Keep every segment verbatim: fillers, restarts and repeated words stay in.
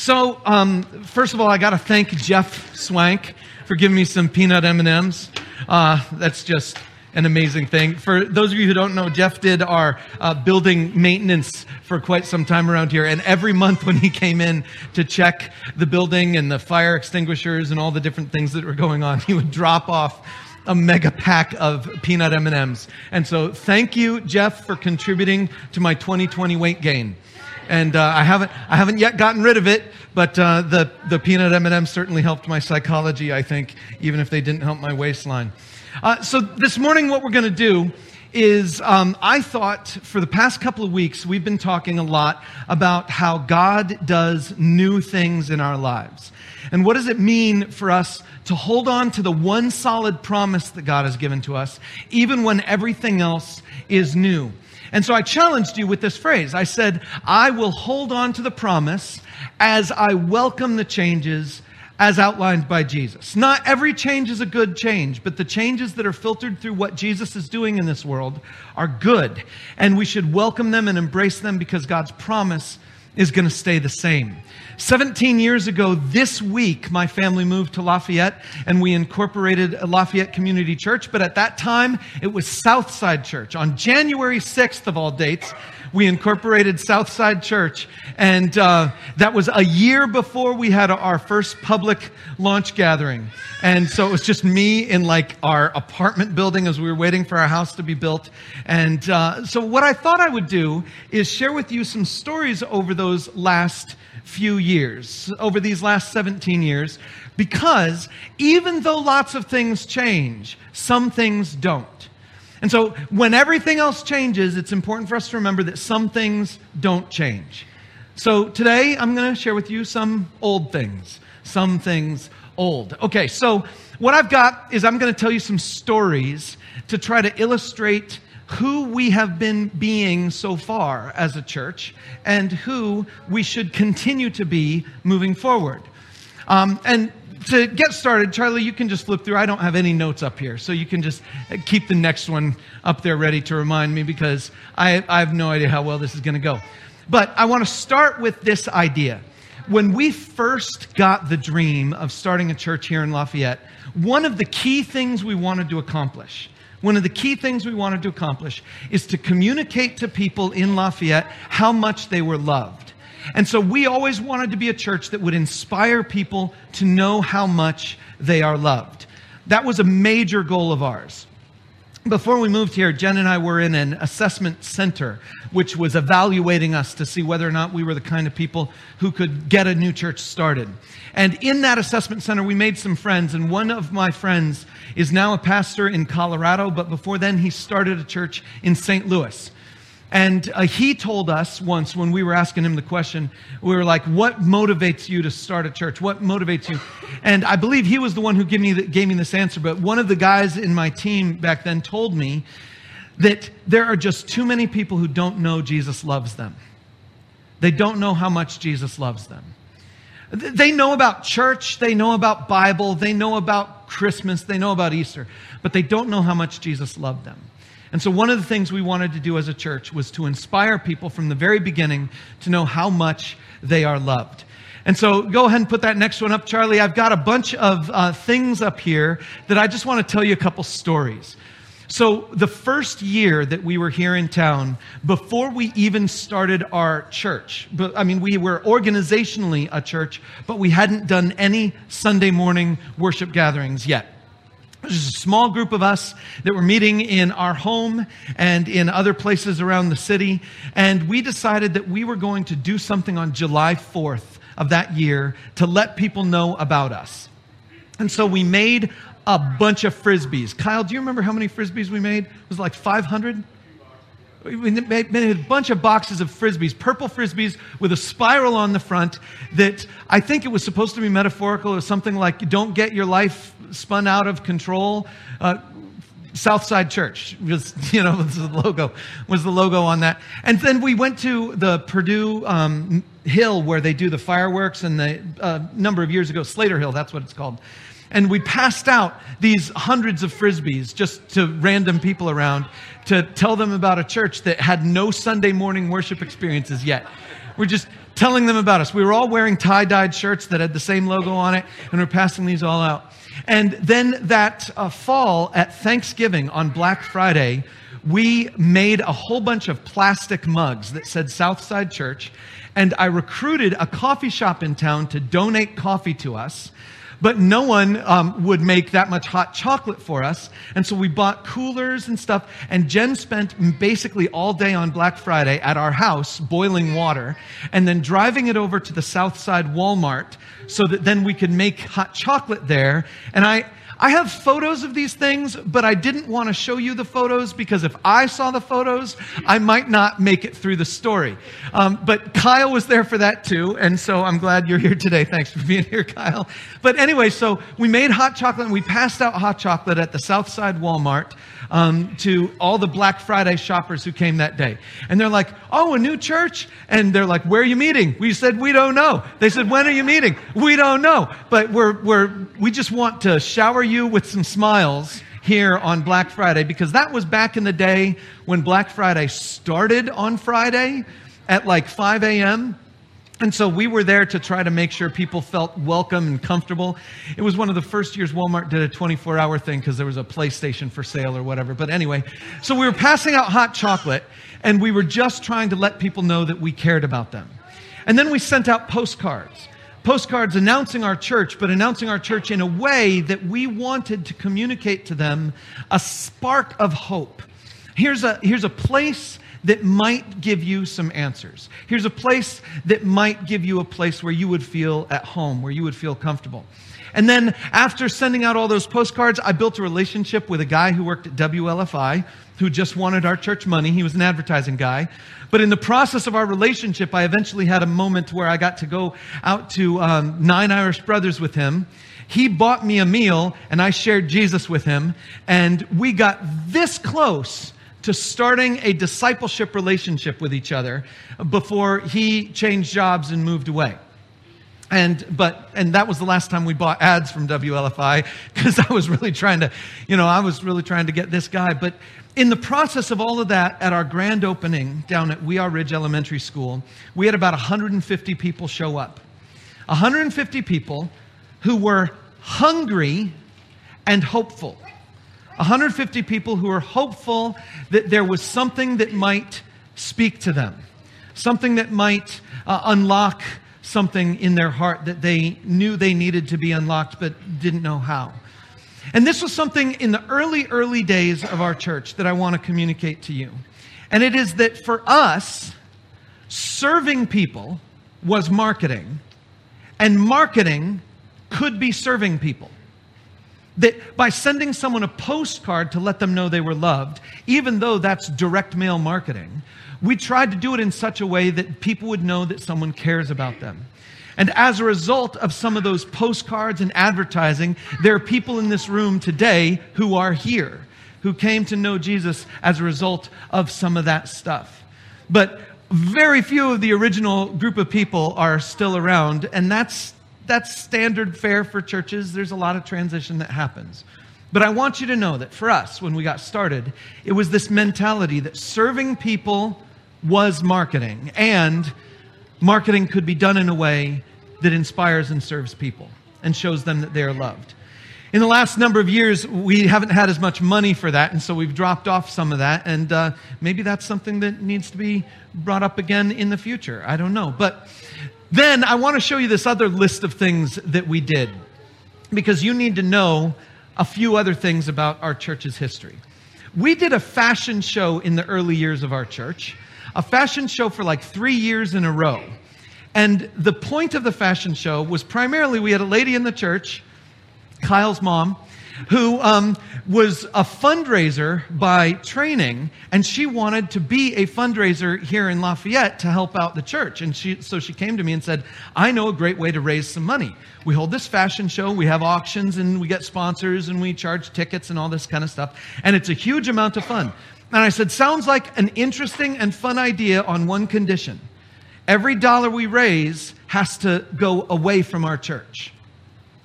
So, um, first of all, I got to thank Jeff Swank for giving me some peanut M and M's. Uh, that's just an amazing thing. For those of you who don't know, Jeff did our uh, building maintenance for quite some time around here. And every month when he came in to check the building and the fire extinguishers and all the different things that were going on, he would drop off a mega pack of peanut M and M's. And so thank you, Jeff, for contributing to my twenty twenty weight gain. And uh, I haven't, I haven't yet gotten rid of it, but uh, the the peanut M and M certainly helped my psychology. I think, even if they didn't help my waistline. Uh, so this morning, what we're going to do is, um, I thought for the past couple of weeks we've been talking a lot about how God does new things in our lives, and what does it mean for us to hold on to the one solid promise that God has given to us, even when everything else is new. And so I challenged you with this phrase. I said, I will hold on to the promise as I welcome the changes as outlined by Jesus. Not every change is a good change, but the changes that are filtered through what Jesus is doing in this world are good. And we should welcome them and embrace them because God's promise is going to stay the same. seventeen years ago this week, my family moved to Lafayette and we incorporated a Lafayette Community Church. But at that time, it was Southside Church. On January sixth of all dates, we incorporated Southside Church. And uh, that was a year before we had our first public launch gathering. And so it was just me in like our apartment building as we were waiting for our house to be built. And uh, so what I thought I would do is share with you some stories over those last few years, over these last seventeen years, because even though lots of things change, some things don't. And so when everything else changes, it's important for us to remember that some things don't change. So today I'm going to share with you some old things, some things old. Okay, so what I've got is I'm going to tell you some stories to try to illustrate who we have been being so far as a church and who we should continue to be moving forward. Um, and to get started, Charlie, you can just flip through. I don't have any notes up here, so you can just keep the next one up there ready to remind me because I, I have no idea how well this is going to go. But I want to start with this idea. When we first got the dream of starting a church here in Lafayette, one of the key things we wanted to accomplish One of the key things we wanted to accomplish is to communicate to people in Lafayette how much they were loved. And so we always wanted to be a church that would inspire people to know how much they are loved. That was a major goal of ours. Before we moved here, Jen and I were in an assessment center, which was evaluating us to see whether or not we were the kind of people who could get a new church started. And in that assessment center, we made some friends. And one of my friends is now a pastor in Colorado, but before then, he started a church in Saint Louis. And uh, he told us once when we were asking him the question, we were like, what motivates you to start a church? What motivates you? And I believe he was the one who gave me, the, gave me this answer. But one of the guys in my team back then told me that there are just too many people who don't know Jesus loves them. They don't know how much Jesus loves them. They know about church. They know about Bible. They know about Christmas. They know about Easter. But they don't know how much Jesus loved them. And so one of the things we wanted to do as a church was to inspire people from the very beginning to know how much they are loved. And so go ahead and put that next one up, Charlie. I've got a bunch of uh, things up here that I just want to tell you a couple stories. So the first year that we were here in town, before we even started our church, but, I mean, we were organizationally a church, but we hadn't done any Sunday morning worship gatherings yet. There's a small group of us that were meeting in our home and in other places around the city. And we decided that we were going to do something on July fourth of that year to let people know about us. And so we made a bunch of Frisbees. Kyle, do you remember how many Frisbees we made? It was like five hundred. We made a bunch of boxes of Frisbees, purple Frisbees with a spiral on the front that I think it was supposed to be metaphorical or something like, don't get your life spun out of control. Uh, Southside Church was, you know, was the logo, was the logo on that. And then we went to the Purdue um, Hill where they do the fireworks and the uh, number of years ago, Slater Hill, that's what it's called. And we passed out these hundreds of Frisbees just to random people around to tell them about a church that had no Sunday morning worship experiences yet. We're just telling them about us. We were all wearing tie-dyed shirts that had the same logo on it, and we're passing these all out. And then that uh, fall at Thanksgiving on Black Friday, we made a whole bunch of plastic mugs that said Southside Church, and I recruited a coffee shop in town to donate coffee to us. But no one um, would make that much hot chocolate for us. And so we bought coolers and stuff. And Jen spent basically all day on Black Friday at our house boiling water and then driving it over to the Southside Walmart so that then we could make hot chocolate there. And I, I have photos of these things, but I didn't want to show you the photos because if I saw the photos, I might not make it through the story. Um, but Kyle was there for that too. And so I'm glad you're here today. Thanks for being here, Kyle. But anyway, Anyway, so we made hot chocolate and we passed out hot chocolate at the Southside Walmart um, to all the Black Friday shoppers who came that day. And they're like, oh, a new church? And they're like, where are you meeting? We said, we don't know. They said, when are you meeting? We don't know. But we're we're we just want to shower you with some smiles here on Black Friday, because that was back in the day when Black Friday started on Friday at like five a.m. And so we were there to try to make sure people felt welcome and comfortable. It was one of the first years Walmart did a twenty-four hour thing because there was a PlayStation for sale or whatever. But anyway, so we were passing out hot chocolate and we were just trying to let people know that we cared about them. And then we sent out postcards, postcards announcing our church, but announcing our church in a way that we wanted to communicate to them a spark of hope. Here's a, here's a place that might give you some answers. Here's a place that might give you a place where you would feel at home, where you would feel comfortable. And then after sending out all those postcards, I built a relationship with a guy who worked at W L F I who just wanted our church money. He was an advertising guy. But in the process of our relationship, I eventually had a moment where I got to go out to um, Nine Irish Brothers with him. He bought me a meal and I shared Jesus with him. And we got this close to starting a discipleship relationship with each other before he changed jobs and moved away. And but and that was the last time we bought ads from W L F I because I was really trying to, you know, I was really trying to get this guy. But in the process of all of that, at our grand opening down at Wea Ridge Elementary School, we had about one hundred fifty people show up. one hundred fifty people who were hungry and hopeful. one hundred fifty people who were hopeful that there was something that might speak to them, something that might uh, unlock something in their heart that they knew they needed to be unlocked but didn't know how. And this was something in the early, early days of our church that I want to communicate to you. And it is that for us, serving people was marketing, and marketing could be serving people. That by sending someone a postcard to let them know they were loved, even though that's direct mail marketing, we tried to do it in such a way that people would know that someone cares about them. And as a result of some of those postcards and advertising, there are people in this room today who are here, who came to know Jesus as a result of some of that stuff. But very few of the original group of people are still around, and that's That's standard fare for churches. There's a lot of transition that happens. But I want you to know that for us, when we got started, it was this mentality that serving people was marketing, and marketing could be done in a way that inspires and serves people and shows them that they are loved. In the last number of years, we haven't had as much money for that, and so we've dropped off some of that, and uh, maybe that's something that needs to be brought up again in the future. I don't know. But then I want to show you this other list of things that we did, because you need to know a few other things about our church's history. We did a fashion show in the early years of our church, a fashion show for like three years in a row. And the point of the fashion show was primarily we had a lady in the church, Kyle's mom, who um, was a fundraiser by training, and she wanted to be a fundraiser here in Lafayette to help out the church. And she, so she came to me and said, I know a great way to raise some money. We hold this fashion show, we have auctions, and we get sponsors, and we charge tickets and all this kind of stuff. And it's a huge amount of fun. And I said, sounds like an interesting and fun idea on one condition. Every dollar we raise has to go away from our church.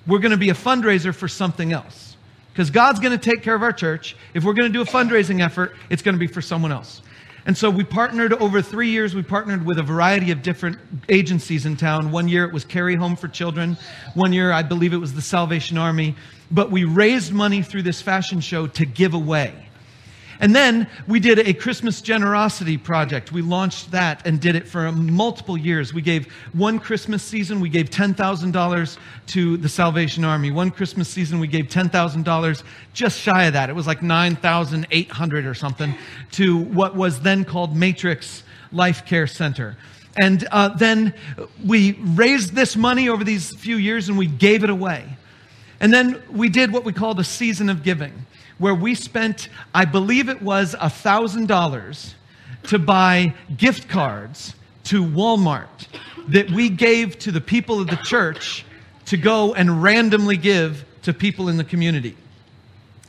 we're going to be a fundraiser for something else. Because God's going to take care of our church. If we're going to do a fundraising effort, it's going to be for someone else. And so we partnered over three years. We partnered with a variety of different agencies in town. One year it was Carry Home for Children. One year, I believe it was the Salvation Army. But we raised money through this fashion show to give away. And then we did a Christmas generosity project. We launched that and did it for multiple years. We gave one Christmas season, we gave ten thousand dollars to the Salvation Army. One Christmas season, we gave ten thousand dollars, just shy of that. It was like nine thousand eight hundred dollars or something to what was then called Matrix Life Care Center. And uh, then we raised this money over these few years and we gave it away. And then we did what we called a season of giving, where we spent, I believe it was one thousand dollars to buy gift cards to Walmart that we gave to the people of the church to go and randomly give to people in the community.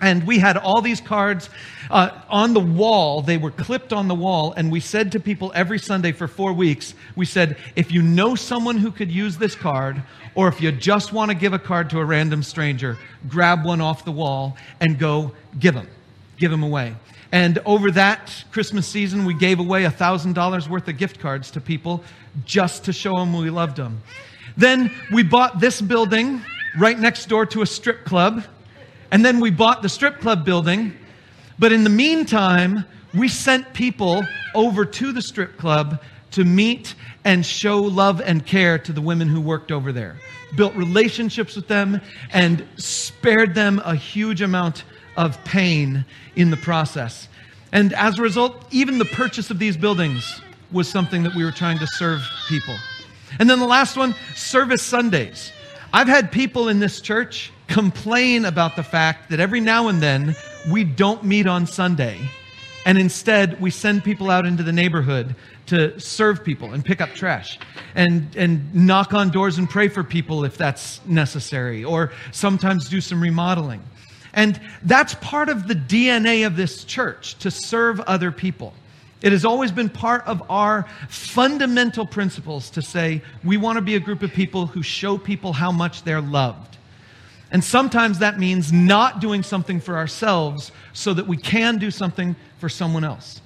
And we had all these cards uh, on the wall. They were clipped on the wall. And we said to people every Sunday for four weeks, we said, if you know someone who could use this card, or if you just want to give a card to a random stranger, grab one off the wall and go give them, give them away. And over that Christmas season, we gave away one thousand dollars worth of gift cards to people just to show them we loved them. Then we bought this building right next door to a strip club. And then we bought the strip club building. But in the meantime, we sent people over to the strip club to meet and show love and care to the women who worked over there. Built relationships with them and spared them a huge amount of pain in the process. And as a result, even the purchase of these buildings was something that we were trying to serve people. And then the last one, service Sundays. I've had people in this church complain about the fact that every now and then we don't meet on Sunday, and instead we send people out into the neighborhood to serve people and pick up trash and and knock on doors and pray for people if that's necessary, or sometimes do some remodeling. And that's part of the D N A of this church, to serve other people. It has always been part of our fundamental principles to say we want to be a group of people who show people how much they're loved. And sometimes that means not doing something for ourselves so that we can do something for someone else.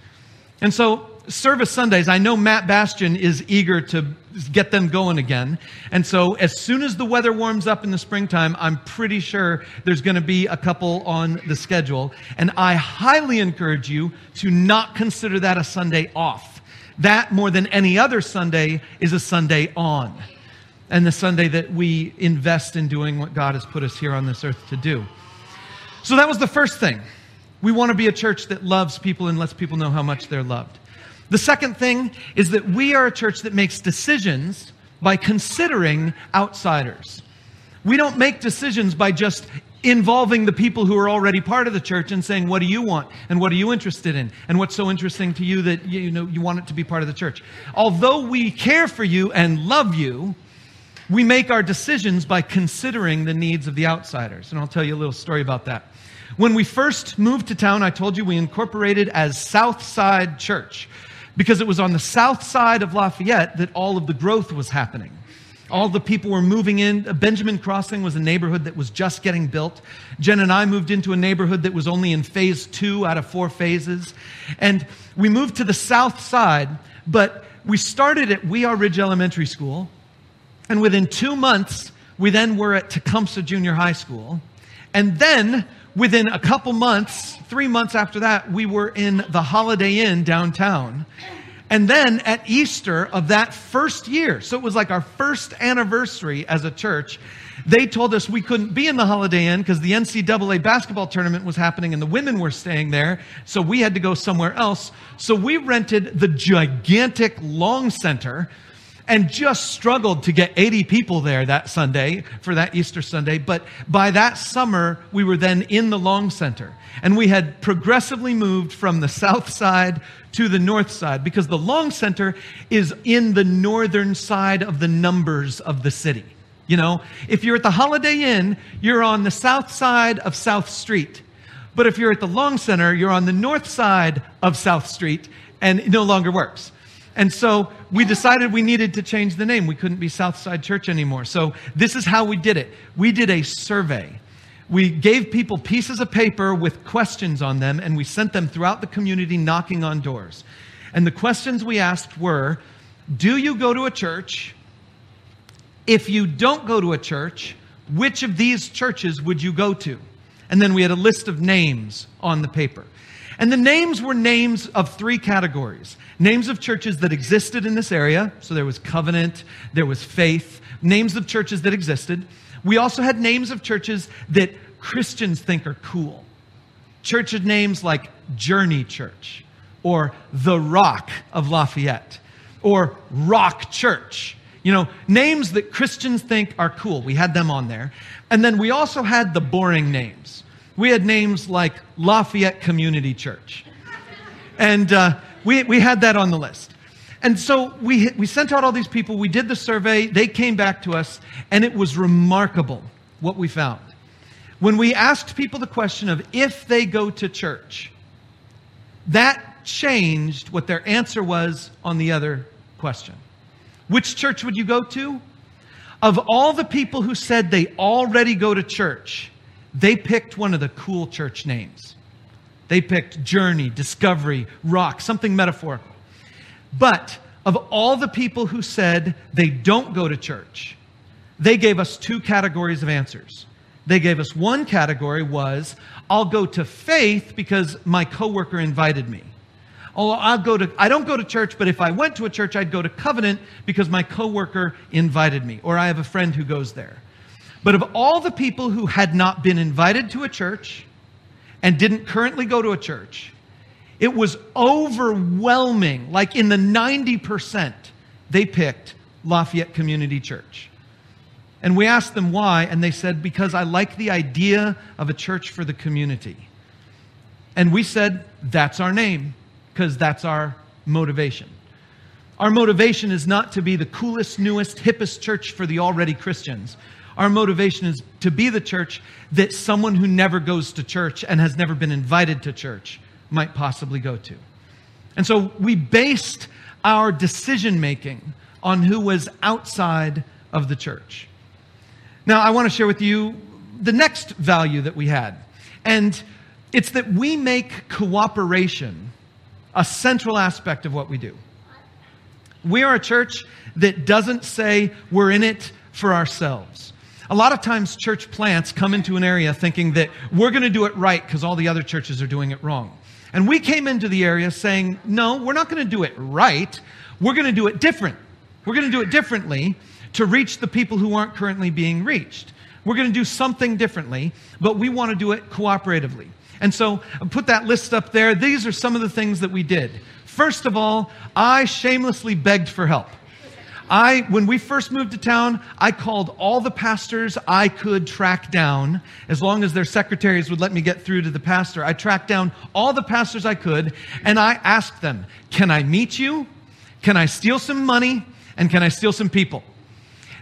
And so service Sundays, I know Matt Bastian is eager to get them going again. And so as soon as the weather warms up in the springtime, I'm pretty sure there's going to be a couple on the schedule. And I highly encourage you to not consider that a Sunday off. That, more than any other Sunday, is a Sunday on. And the Sunday that we invest in doing what God has put us here on this earth to do. So that was the first thing. We want to be a church that loves people and lets people know how much they're loved. The second thing is that we are a church that makes decisions by considering outsiders. We don't make decisions by just involving the people who are already part of the church and saying, what do you want? And what are you interested in? And what's so interesting to you that you know you want it to be part of the church? Although we care for you and love you, we make our decisions by considering the needs of the outsiders. And I'll tell you a little story about that. When we first moved to town, I told you we incorporated as Southside Church, because it was on the south side of Lafayette that all of the growth was happening. All the people were moving in. Benjamin Crossing was a neighborhood that was just getting built. Jen and I moved into a neighborhood that was only in phase two out of four phases. And we moved to the south side, but we started at Wea Ridge Elementary School. And within two months, we then were at Tecumseh Junior High School. And then within a couple months, three months after that, we were in the Holiday Inn downtown. And then at Easter of that first year, so it was like our first anniversary as a church, they told us we couldn't be in the Holiday Inn because the N C double A basketball tournament was happening and the women were staying there, so we had to go somewhere else. So we rented the gigantic Long Center and just struggled to get eighty people there that Sunday for that Easter Sunday. But by that summer, we were then in the Long Center. And we had progressively moved from the south side to the north side, because the Long Center is in the northern side of the numbers of the city. You know, if you're at the Holiday Inn, you're on the south side of South Street. But if you're at the Long Center, you're on the north side of South Street, and it no longer works. And so we decided we needed to change the name. We couldn't be Southside Church anymore. So this is how we did it. We did a survey. We gave people pieces of paper with questions on them, and we sent them throughout the community knocking on doors. And the questions we asked were, do you go to a church? If you don't go to a church, which of these churches would you go to? And then we had a list of names on the paper. And the names were names of three categories. Names of churches that existed in this area. So there was Covenant, there was Faith, names of churches that existed. We also had names of churches that Christians think are cool. Church names like Journey Church, or The Rock of Lafayette, or Rock Church. You know, names that Christians think are cool. We had them on there. And then we also had the boring names. We had names like Lafayette Community Church. And uh, we, we had that on the list. And so we, we sent out all these people. We did the survey. They came back to us. And it was remarkable what we found. When we asked people the question of if they go to church, that changed what their answer was on the other question. Which church would you go to? Of all the people who said they already go to church, they picked one of the cool church names. They picked Journey, Discovery, Rock, something metaphorical. But of all the people who said they don't go to church, they gave us two categories of answers. They gave us one category was, I'll go to Faith because my coworker invited me. Oh, I'll go to, I don't go to church, but if I went to a church, I'd go to Covenant because my coworker invited me, or I have a friend who goes there. But of all the people who had not been invited to a church and didn't currently go to a church, it was overwhelming. Like in the ninety percent, they picked Lafayette Community Church. And we asked them why, and they said, because I like the idea of a church for the community. And we said, that's our name. Because that's our motivation. Our motivation is not to be the coolest, newest, hippest church for the already Christians. Our motivation is to be the church that someone who never goes to church and has never been invited to church might possibly go to. And so we based our decision making on who was outside of the church. Now, I want to share with you the next value that we had. And it's that we make cooperation a central aspect of what we do. We are a church that doesn't say we're in it for ourselves. A lot of times church plants come into an area thinking that we're going to do it right because all the other churches are doing it wrong. And we came into the area saying, no, we're not going to do it right. We're going to do it different. We're going to do it differently to reach the people who aren't currently being reached. We're going to do something differently, but we want to do it cooperatively. And so I put that list up there. These are some of the things that we did. First of all, I shamelessly begged for help. I, when we first moved to town, I called all the pastors I could track down, as long as their secretaries would let me get through to the pastor. I tracked down all the pastors I could, and I asked them, can I meet you? Can I steal some money? And can I steal some people?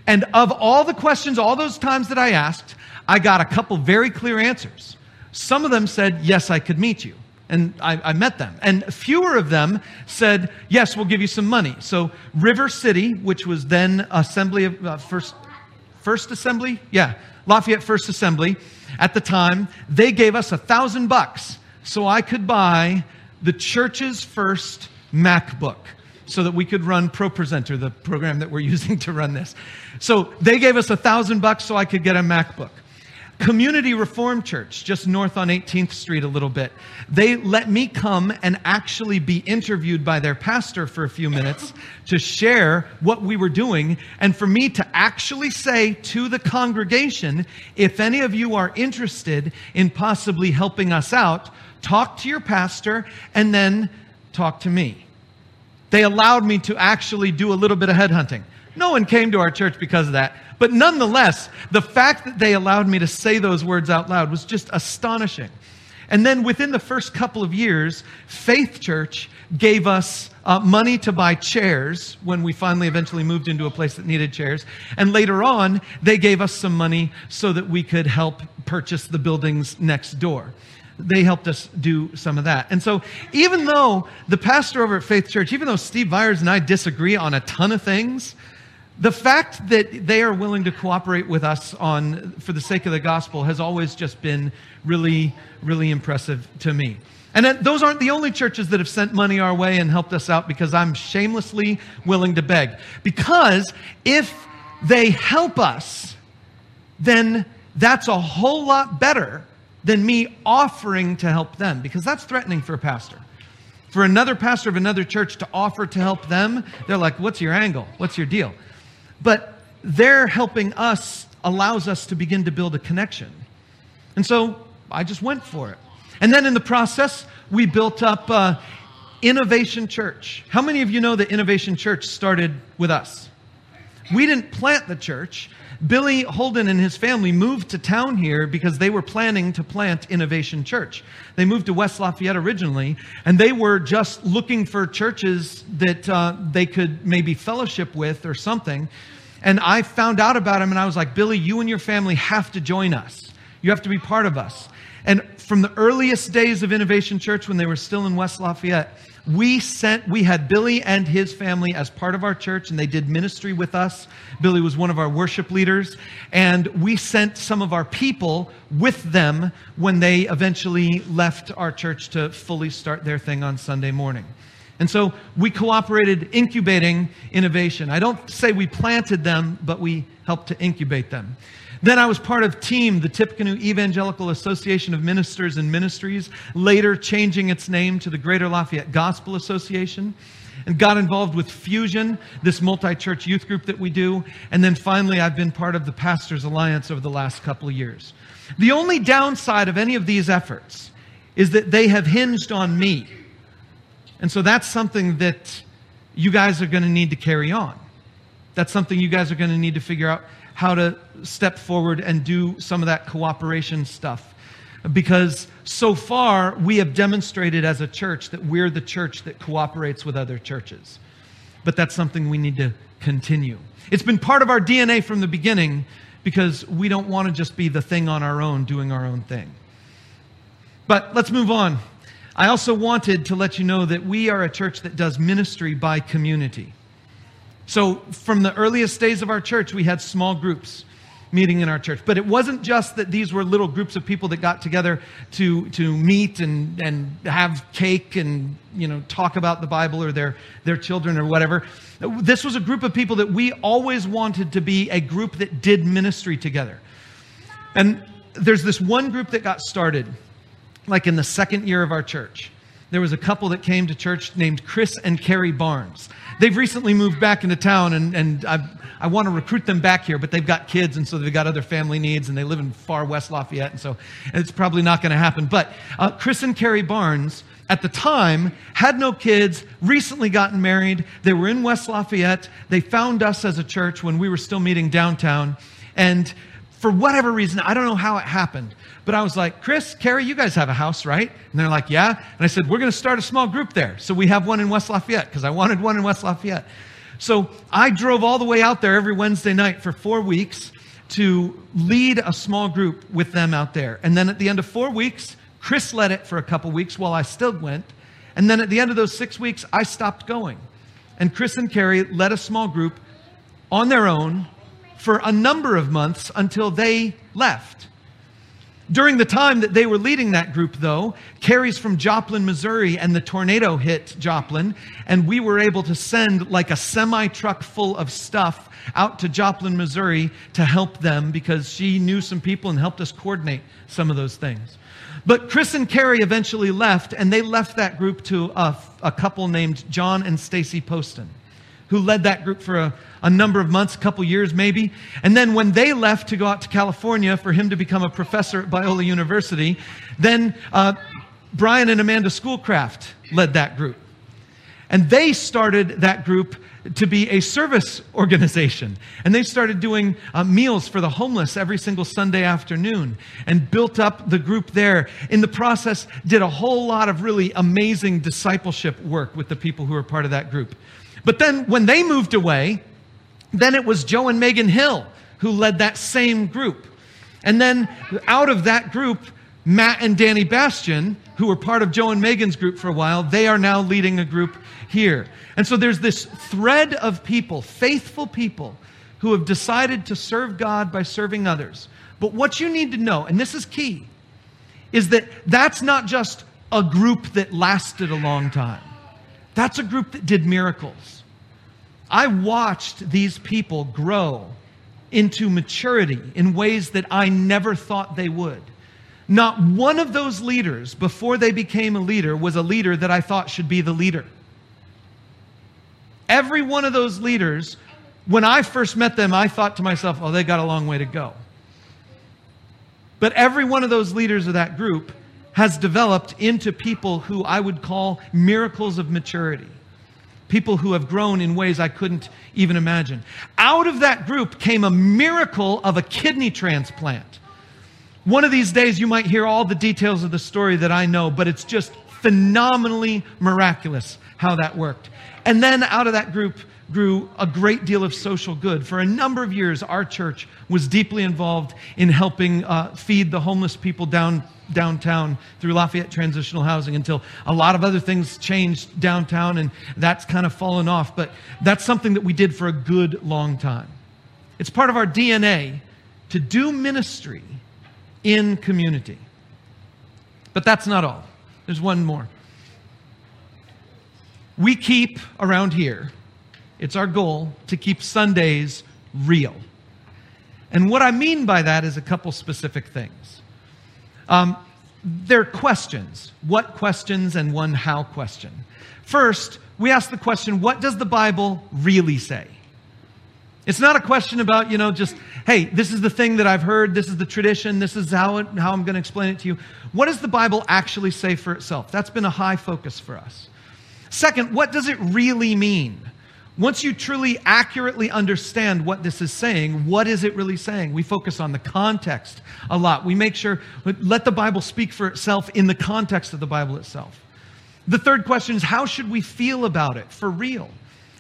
And of all the questions, all those times that I asked, I got a couple very clear answers. Some of them said, yes, I could meet you. And I, I met them. And fewer of them said, yes, we'll give you some money. So River City, which was then Assembly of uh, First First Assembly, yeah, Lafayette First Assembly at the time, they gave us a thousand bucks so I could buy the church's first MacBook so that we could run ProPresenter, the program that we're using to run this. So they gave us a thousand bucks so I could get a MacBook. Community Reform Church, just north on eighteenth street a little bit, they let me come and actually be interviewed by their pastor for a few minutes to share what we were doing and for me to actually say to the congregation, if any of you are interested in possibly helping us out, talk to your pastor and then talk to me. They allowed me to actually do a little bit of headhunting. No one came to our church because of that. But nonetheless, the fact that they allowed me to say those words out loud was just astonishing. And then within the first couple of years, Faith Church gave us uh, money to buy chairs when we finally eventually moved into a place that needed chairs. And later on, they gave us some money so that we could help purchase the buildings next door. they helped us do some of that. And so even though the pastor over at Faith Church, even though Steve Byers and I disagree on a ton of things, the fact that they are willing to cooperate with us on for the sake of the gospel has always just been really, really impressive to me. And that those aren't the only churches that have sent money our way and helped us out, because I'm shamelessly willing to beg. Because if they help us, then that's a whole lot better than me offering to help them, because that's threatening for a pastor. For another pastor of another church to offer to help them, they're like, what's your angle? What's your deal? But their helping us allows us to begin to build a connection. And so I just went for it. And then in the process, we built up uh, Innovation Church. How many of you know that Innovation Church started with us? We didn't plant the church. Billy Holden and his family moved to town here because they were planning to plant Innovation Church. They moved to West Lafayette originally, and they were just looking for churches that uh, they could maybe fellowship with or something. And I found out about him, and I was like, Billy, you and your family have to join us. You have to be part of us. And from the earliest days of Innovation Church, when they were still in West Lafayette, we sent, we had Billy and his family as part of our church, and they did ministry with us. Billy was one of our worship leaders, and we sent some of our people with them when they eventually left our church to fully start their thing on Sunday morning. And so we cooperated incubating innovation. I don't say we planted them, but we helped to incubate them. Then I was part of TEAM, the Tippecanoe Evangelical Association of Ministers and Ministries, later changing its name to the Greater Lafayette Gospel Association, and got involved with Fusion, this multi-church youth group that we do. And then finally, I've been part of the Pastors Alliance over the last couple of years. The only downside of any of these efforts is that they have hinged on me. And so that's something that you guys are going to need to carry on. That's something you guys are going to need to figure out how to step forward and do some of that cooperation stuff. Because so far, we have demonstrated as a church that we're the church that cooperates with other churches. But that's something we need to continue. It's been part of our D N A from the beginning, because we don't want to just be the thing on our own, doing our own thing. But let's move on. I also wanted to let you know that we are a church that does ministry by community. So from the earliest days of our church, we had small groups meeting in our church. But it wasn't just that these were little groups of people that got together to to meet and, and have cake and, you know, talk about the Bible or their, their children or whatever. This was a group of people that we always wanted to be a group that did ministry together. And there's this one group that got started like in the second year of our church. There was a couple that came to church named Chris and Carrie Barnes. They've recently moved back into town, and, and I, I want to recruit them back here, but they've got kids, and so they've got other family needs, and they live in far West Lafayette, and so it's probably not going to happen. But uh, Chris and Carrie Barnes, at the time, had no kids, recently gotten married. They were in West Lafayette. They found us as a church when we were still meeting downtown, and for whatever reason, I don't know how it happened, but I was like, Chris, Carrie, you guys have a house, right? And they're like, yeah. And I said, we're going to start a small group there. So we have one in West Lafayette, because I wanted one in West Lafayette. So I drove all the way out there every Wednesday night for four weeks to lead a small group with them out there. And then at the end of four weeks, Chris led it for a couple weeks while I still went. And then at the end of those six weeks, I stopped going. And Chris and Carrie led a small group on their own for a number of months until they left. During the time that they were leading that group, though, Carrie's from Joplin, Missouri, and the tornado hit Joplin, and we were able to send like a semi-truck full of stuff out to Joplin, Missouri to help them, because she knew some people and helped us coordinate some of those things. But Chris and Carrie eventually left, and they left that group to a, a couple named John and Stacy Poston, who led that group for a, a number of months, a couple years maybe. And then when they left to go out to California for him to become a professor at Biola University, then uh, Brian and Amanda Schoolcraft led that group. And they started that group to be a service organization. And they started doing uh, meals for the homeless every single Sunday afternoon and built up the group there. In the process, did a whole lot of really amazing discipleship work with the people who were part of that group. But then when they moved away, then it was Joe and Megan Hill who led that same group. And then out of that group, Matt and Danny Bastian, who were part of Joe and Megan's group for a while, they are now leading a group here. And so there's this thread of people, faithful people, who have decided to serve God by serving others. But what you need to know, and this is key, is that that's not just a group that lasted a long time. That's a group that did miracles. I watched these people grow into maturity in ways that I never thought they would. Not one of those leaders, before they became a leader, was a leader that I thought should be the leader. Every one of those leaders, when I first met them, I thought to myself, oh, they got a long way to go. But every one of those leaders of that group has developed into people who I would call miracles of maturity. People who have grown in ways I couldn't even imagine. Out of that group came a miracle of a kidney transplant. One of these days you might hear all the details of the story that I know, but it's just phenomenally miraculous how that worked. And then out of that group grew a great deal of social good. For a number of years, our church was deeply involved in helping uh, feed the homeless people down downtown through Lafayette Transitional Housing until a lot of other things changed downtown, and that's kind of fallen off. But that's something that we did for a good long time. It's part of our D N A to do ministry in community. But that's not all. There's one more. We keep around here, it's our goal to keep Sundays real. And what I mean by that is a couple specific things. Um, there are questions. What questions and one how question. First, we ask the question, what does the Bible really say? It's not a question about, you know, just, hey, this is the thing that I've heard, this is the tradition, this is how it, how I'm going to explain it to you. What does the Bible actually say for itself? That's been a high focus for us. Second, what does it really mean? Once you truly accurately understand what this is saying, what is it really saying? We focus on the context a lot. We make sure, let the Bible speak for itself in the context of the Bible itself. The third question is, how should we feel about it for real?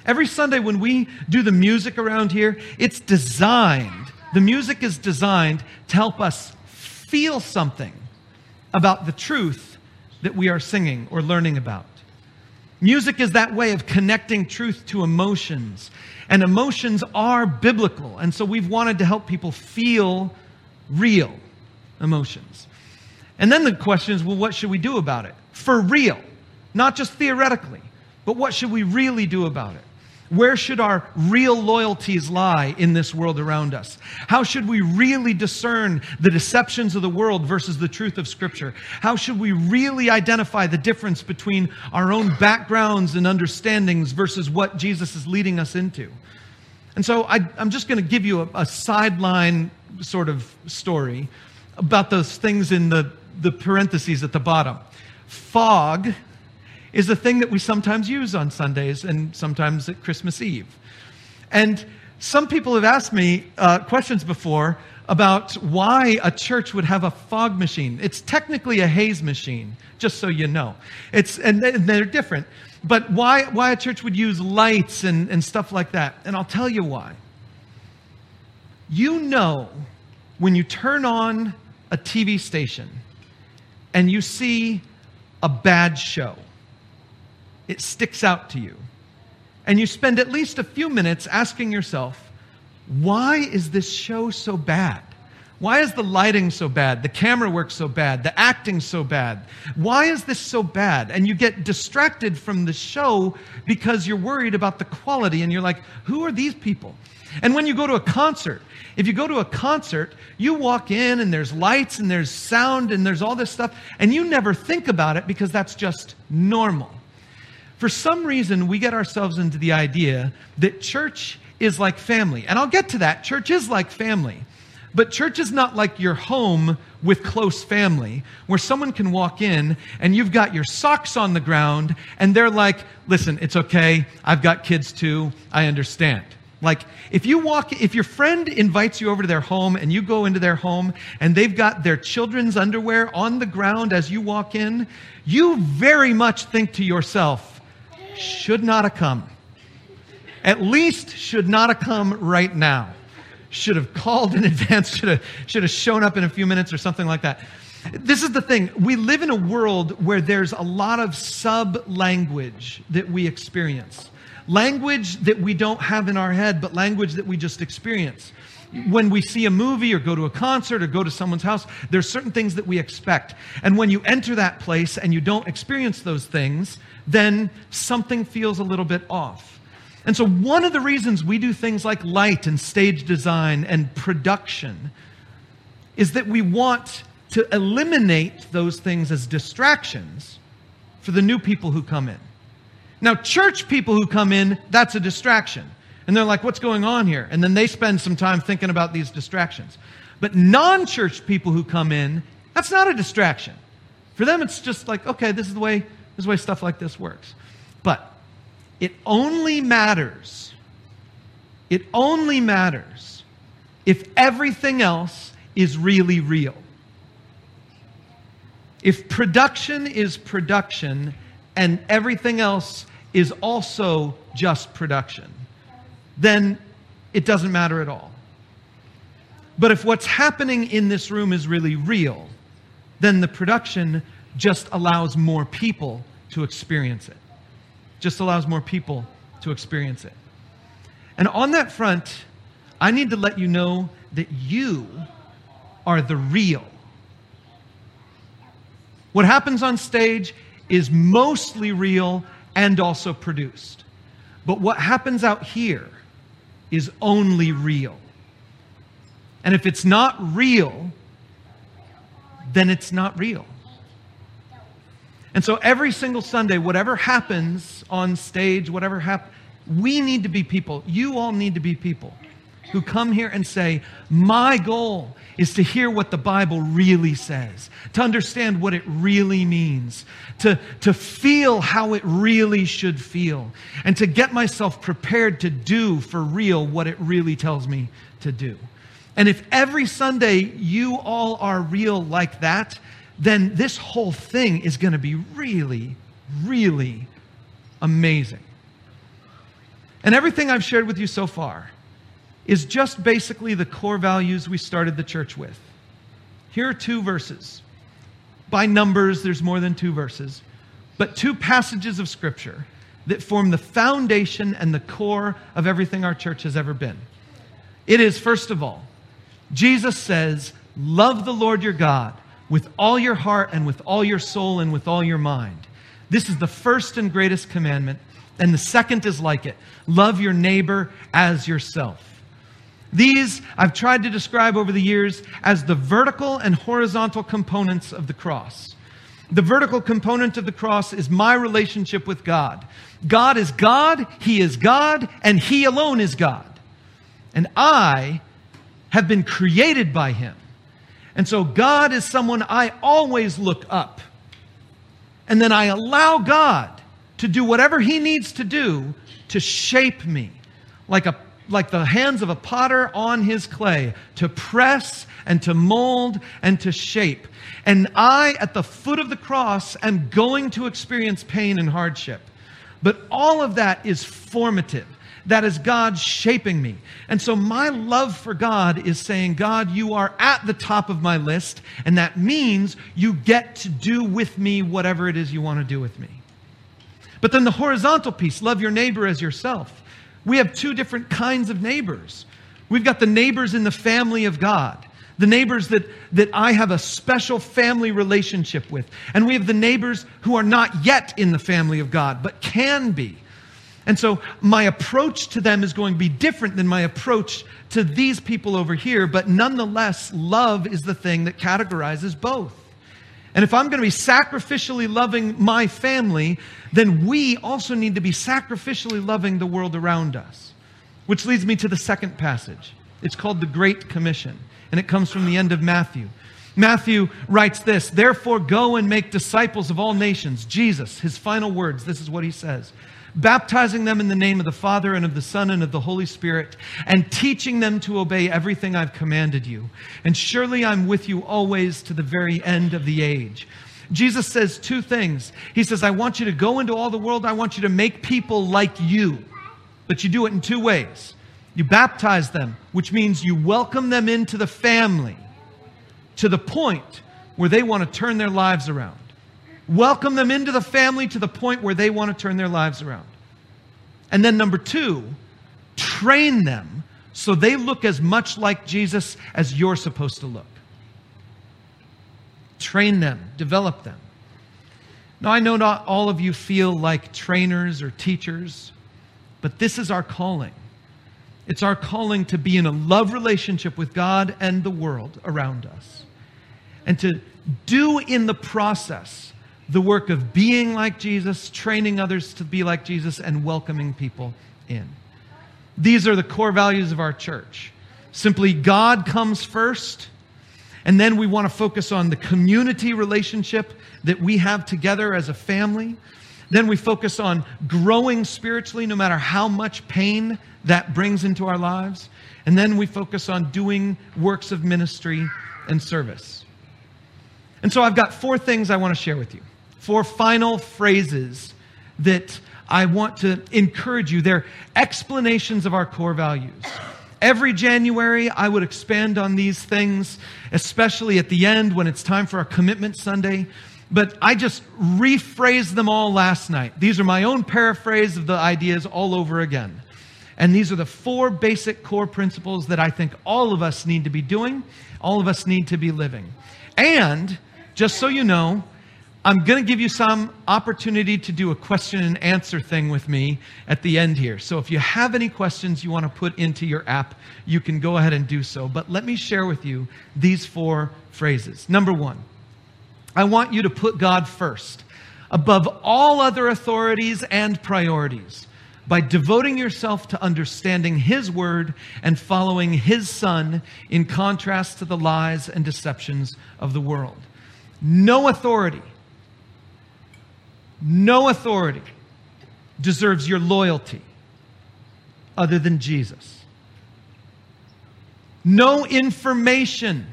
Every Sunday when we do the music around here, it's designed, the music is designed to help us feel something about the truth that we are singing or learning about. Music is that way of connecting truth to emotions, and emotions are biblical, and so we've wanted to help people feel real emotions. And then the question is, well, what should we do about it? For real, not just theoretically, but what should we really do about it? Where should our real loyalties lie in this world around us? How should we really discern the deceptions of the world versus the truth of Scripture? How should we really identify the difference between our own backgrounds and understandings versus what Jesus is leading us into? And so I, I'm just going to give you a, a sideline sort of story about those things in the, the parentheses at the bottom. Fog is the thing that we sometimes use on Sundays and sometimes at Christmas Eve. And some people have asked me uh, questions before about why a church would have a fog machine. It's technically a haze machine, just so you know. It's and they're different. But why why a church would use lights and, and stuff like that. And I'll tell you why. You know when you turn on a T V station and you see a bad show, it sticks out to you. And you spend at least a few minutes asking yourself, why is this show so bad? Why is the lighting so bad? The camera work so bad? The acting so bad? Why is this so bad? And you get distracted from the show because you're worried about the quality and you're like, who are these people? And when you go to a concert, if you go to a concert, you walk in and there's lights and there's sound and there's all this stuff and you never think about it because that's just normal. For some reason, we get ourselves into the idea that church is like family. And I'll get to that. Church is like family. But church is not like your home with close family, where someone can walk in and you've got your socks on the ground and they're like, listen, it's okay. I've got kids too. I understand. Like if you walk, if your friend invites you over to their home and you go into their home and they've got their children's underwear on the ground as you walk in, you very much think to yourself, should not have come. At least should not have come right now. Should have called in advance, should have, should have shown up in a few minutes or something like that. This is the thing. We live in a world where there's a lot of sub-language that we experience. Language that we don't have in our head, but language that we just experience. When we see a movie or go to a concert or go to someone's house, there's certain things that we expect. And when you enter that place and you don't experience those things, then something feels a little bit off. And so one of the reasons we do things like light and stage design and production is that we want to eliminate those things as distractions for the new people who come in. Now, church people who come in, that's a distraction. And they're like, what's going on here? And then they spend some time thinking about these distractions. But non-church people who come in, that's not a distraction. For them, it's just like, okay, this is the way, this is the way stuff like this works. But it only matters, it only matters if everything else is really real. If production is production and everything else is also just production, then it doesn't matter at all. But if what's happening in this room is really real, then the production just allows more people to experience it. Just allows more people to experience it. And on that front, I need to let you know that you are the real. What happens on stage is mostly real and also produced. But what happens out here is only real. And if it's not real, then it's not real. And so every single Sunday, whatever happens on stage, whatever happens, we need to be people. You all need to be people who come here and say, my goal is to hear what the Bible really says, to understand what it really means, to, to feel how it really should feel, and to get myself prepared to do for real what it really tells me to do. And if every Sunday you all are real like that, then this whole thing is going to be really, really amazing. And everything I've shared with you so far is just basically the core values we started the church with. Here are two verses. By numbers, there's more than two verses, but two passages of Scripture that form the foundation and the core of everything our church has ever been. It is, first of all, Jesus says, love the Lord your God with all your heart and with all your soul and with all your mind. This is the first and greatest commandment, and the second is like it. Love your neighbor as yourself. These I've tried to describe over the years as the vertical and horizontal components of the cross. The vertical component of the cross is my relationship with God. God is God, He is God, and He alone is God. And I have been created by Him. And so God is someone I always look up. And then I allow God to do whatever He needs to do to shape me like a like the hands of a potter on his clay, to press and to mold and to shape. And I, at the foot of the cross, am going to experience pain and hardship. But all of that is formative. That is God shaping me. And so my love for God is saying, God, you are at the top of my list, and that means you get to do with me whatever it is you want to do with me. But then the horizontal piece, love your neighbor as yourself. We have two different kinds of neighbors. We've got the neighbors in the family of God, the neighbors that, that I have a special family relationship with. And we have the neighbors who are not yet in the family of God, but can be. And so my approach to them is going to be different than my approach to these people over here. But nonetheless, love is the thing that categorizes both. And if I'm going to be sacrificially loving my family, then we also need to be sacrificially loving the world around us. Which leads me to the second passage. It's called the Great Commission, and it comes from the end of Matthew. Matthew writes this, therefore go and make disciples of all nations. Jesus, his final words, this is what he says. Baptizing them in the name of the Father and of the Son and of the Holy Spirit, and teaching them to obey everything I've commanded you. And surely I'm with you always to the very end of the age. Jesus says two things. He says, I want you to go into all the world. I want you to make people like you. But you do it in two ways. You baptize them, which means you welcome them into the family to the point where they want to turn their lives around. Welcome them into the family to the point where they want to turn their lives around. And then number two, train them so they look as much like Jesus as you're supposed to look. Train them, develop them. Now, I know not all of you feel like trainers or teachers, but this is our calling. It's our calling to be in a love relationship with God and the world around us, and to do in the process the work of being like Jesus, training others to be like Jesus, and welcoming people in. These are the core values of our church. Simply, God comes first, and then we want to focus on the community relationship that we have together as a family. Then we focus on growing spiritually, no matter how much pain that brings into our lives. And then we focus on doing works of ministry and service. And so I've got four things I want to share with you. Four final phrases that I want to encourage you. They're explanations of our core values. Every January, I would expand on these things, especially at the end when it's time for our Commitment Sunday. But I just rephrased them all last night. These are my own paraphrase of the ideas all over again. And these are the four basic core principles that I think all of us need to be doing, all of us need to be living. And just so you know, I'm going to give you some opportunity to do a question and answer thing with me at the end here. So if you have any questions you want to put into your app, you can go ahead and do so. But let me share with you these four phrases. Number one, I want you to put God first, above all other authorities and priorities, by devoting yourself to understanding His Word and following His Son in contrast to the lies and deceptions of the world. No authority. No authority deserves your loyalty other than Jesus. No information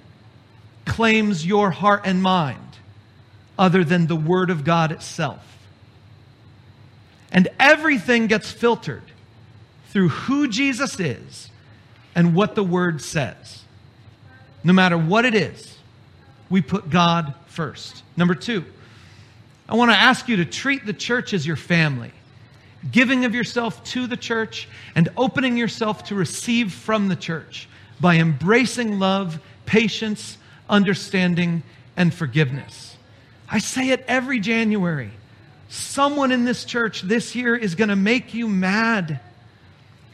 claims your heart and mind other than the Word of God itself. And everything gets filtered through who Jesus is and what the Word says. No matter what it is, we put God first. Number two, I want to ask you to treat the church as your family, giving of yourself to the church and opening yourself to receive from the church by embracing love, patience, understanding, and forgiveness. I say it every January. Someone in this church this year is going to make you mad.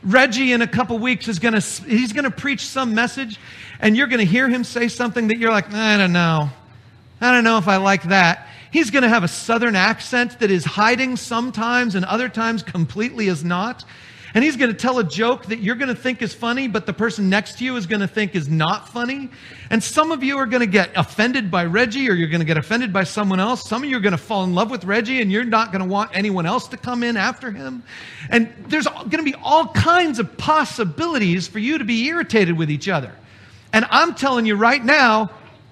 Reggie in a couple weeks is going to he's going to preach some message, and you're going to hear him say something that you're like, I don't know. I don't know if I like that. He's going to have a southern accent that is hiding sometimes and other times completely is not. And he's going to tell a joke that you're going to think is funny, but the person next to you is going to think is not funny. And some of you are going to get offended by Reggie, or you're going to get offended by someone else. Some of you are going to fall in love with Reggie, and you're not going to want anyone else to come in after him. And there's going to be all kinds of possibilities for you to be irritated with each other. And I'm telling you right now,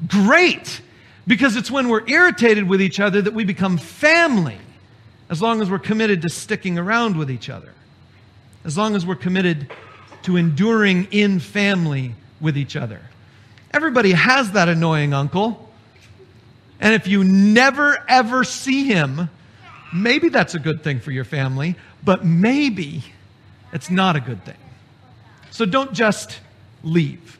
great! Because it's when we're irritated with each other that we become family, as long as we're committed to sticking around with each other, as long as we're committed to enduring in family with each other. Everybody has that annoying uncle. And if you never, ever see him, maybe that's a good thing for your family, but maybe it's not a good thing. So don't just leave.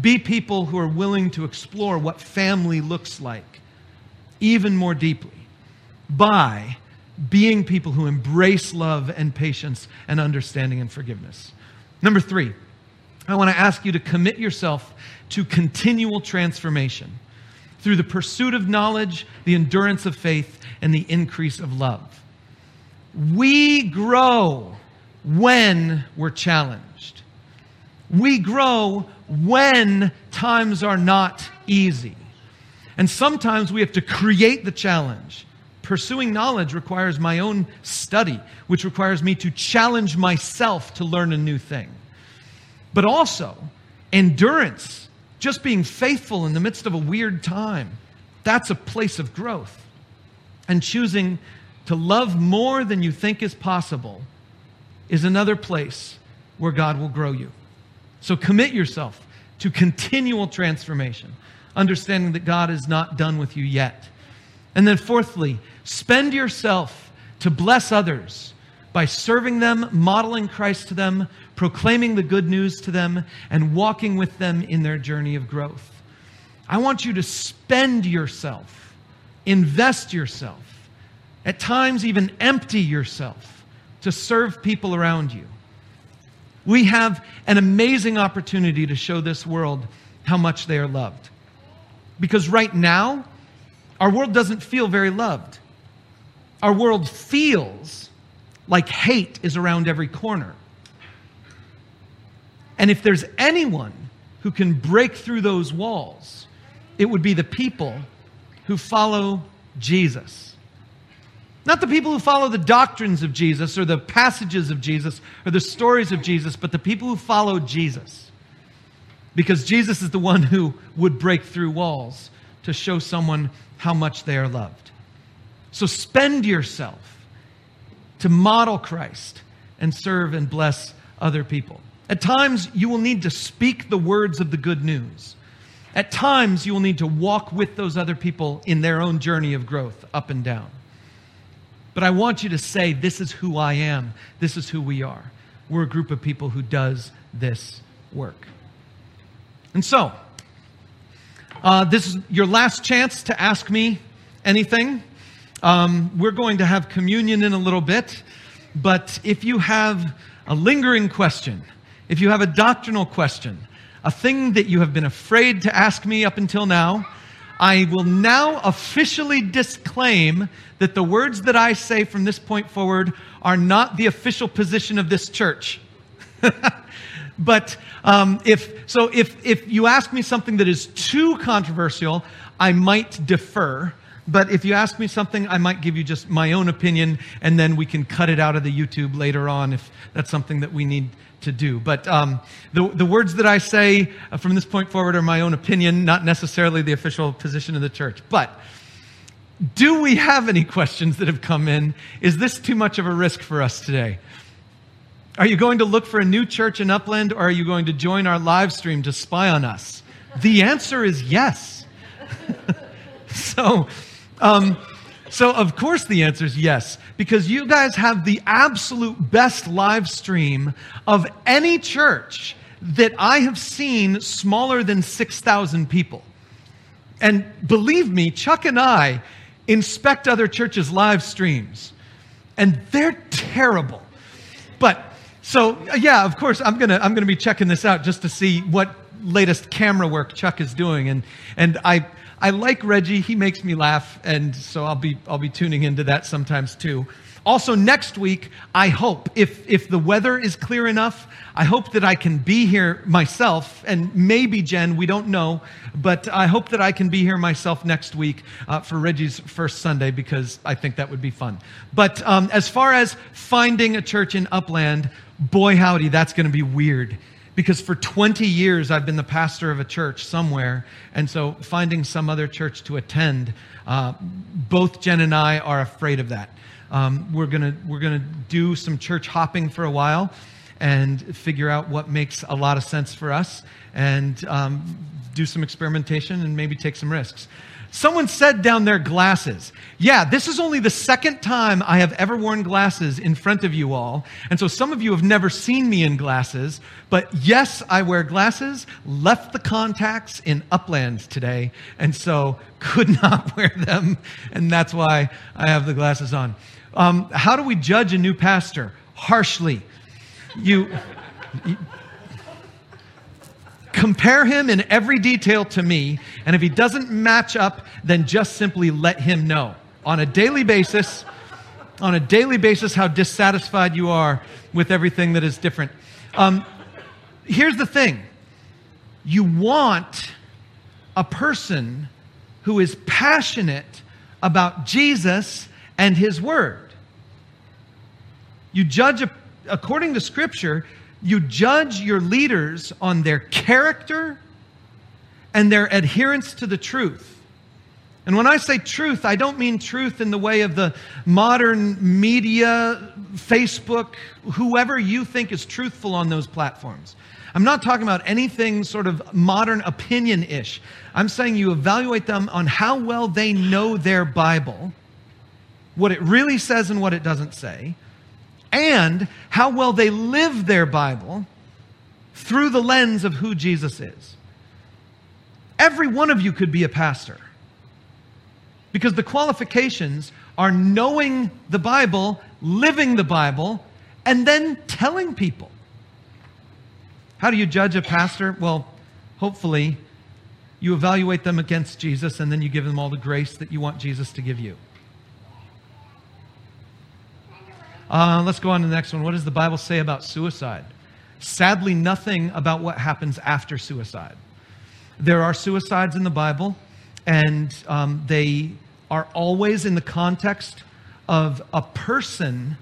Be people who are willing to explore what family looks like even more deeply by being people who embrace love and patience and understanding and forgiveness. Number three, I want to ask you to commit yourself to continual transformation through the pursuit of knowledge, the endurance of faith, and the increase of love. We grow when we're challenged. We grow when times are not easy. And sometimes we have to create the challenge. Pursuing knowledge requires my own study, which requires me to challenge myself to learn a new thing. But also, endurance, just being faithful in the midst of a weird time, that's a place of growth. And choosing to love more than you think is possible is another place where God will grow you. So commit yourself to continual transformation. understanding that God is not done with you yet. And then fourthly, spend yourself to bless others by serving them, modeling Christ to them, proclaiming the good news to them, and walking with them in their journey of growth. I want you to spend yourself, invest yourself, at times even empty yourself to serve people around you. We have an amazing opportunity to show this world how much they are loved. Because right now, our world doesn't feel very loved. Our world feels like hate is around every corner. And if there's anyone who can break through those walls, it would be the people who follow Jesus. Not the people who follow the doctrines of Jesus or the passages of Jesus or the stories of Jesus, but the people who follow Jesus. Because Jesus is the one who would break through walls to show someone how much they are loved. So spend yourself to model Christ and serve and bless other people. At times, you will need to speak the words of the good news. At times, you will need to walk with those other people in their own journey of growth, up and down. But I want you to say, this is who I am. This is who we are. We're a group of people who does this work. And so, uh, this is your last chance to ask me anything. Um, we're going to have communion in a little bit. But if you have a lingering question, if you have a doctrinal question, a thing that you have been afraid to ask me up until now, I will now officially disclaim that the words that I say from this point forward are not the official position of this church. But um, if so, if if you ask me something that is too controversial, I might defer. But if you ask me something, I might give you just my own opinion, and then we can cut it out of the YouTube later on if that's something that we need to do. But um, the, the words that I say from this point forward are my own opinion, not necessarily the official position of the church. But do we have any questions that have come in? Is this too much of a risk for us today? Are you going to look for a new church in Upland, or are you going to join our live stream to spy on us? The answer is yes. so... Um, so, of course, the answer is yes, because you guys have the absolute best live stream of any church that I have seen smaller than six thousand people. And believe me, Chuck and I inspect other churches' live streams, and they're terrible. But so, yeah, of course, I'm going to I'm going to be checking this out just to see what latest camera work Chuck is doing. And and I... I like Reggie. He makes me laugh, and so I'll be I'll be tuning into that sometimes too. Also, next week, I hope, if if the weather is clear enough, I hope that I can be here myself, and maybe Jen, we don't know, but I hope that I can be here myself next week uh, for Reggie's first Sunday, because I think that would be fun. But um, as far as finding a church in Upland, boy howdy, that's going to be weird. Because for twenty years, I've been the pastor of a church somewhere. And so finding some other church to attend, uh, both Jen and I are afraid of that. Um, we're gonna we're gonna do some church hopping for a while and figure out what makes a lot of sense for us, and um, do some experimentation and maybe take some risks. Someone said down there, glasses. Yeah, this is only the second time I have ever worn glasses in front of you all. And so some of you have never seen me in glasses. But yes, I wear glasses. Left the contacts in Upland today. And so could not wear them. And that's why I have the glasses on. Um, how do we judge a new pastor? Harshly. You, you compare him in every detail to me, and if he doesn't match up, then just simply let him know on a daily basis, on a daily basis, how dissatisfied you are with everything that is different. Um, here's the thing. You want a person who is passionate about Jesus and his word. You judge, a, according to Scripture, you judge your leaders on their character and their adherence to the truth. And when I say truth, I don't mean truth in the way of the modern media, Facebook, whoever you think is truthful on those platforms. I'm not talking about anything sort of modern opinion-ish. I'm saying you evaluate them on how well they know their Bible, what it really says and what it doesn't say, and how well they live their Bible through the lens of who Jesus is. Every one of you could be a pastor, because the qualifications are knowing the Bible, living the Bible, and then telling people. How do you judge a pastor? Well, hopefully you evaluate them against Jesus, and then you give them all the grace that you want Jesus to give you. Uh, let's go on to the next one. What does the Bible say about suicide? Sadly, nothing about what happens after suicide. There are suicides in the Bible, and um, they are always in the context of a person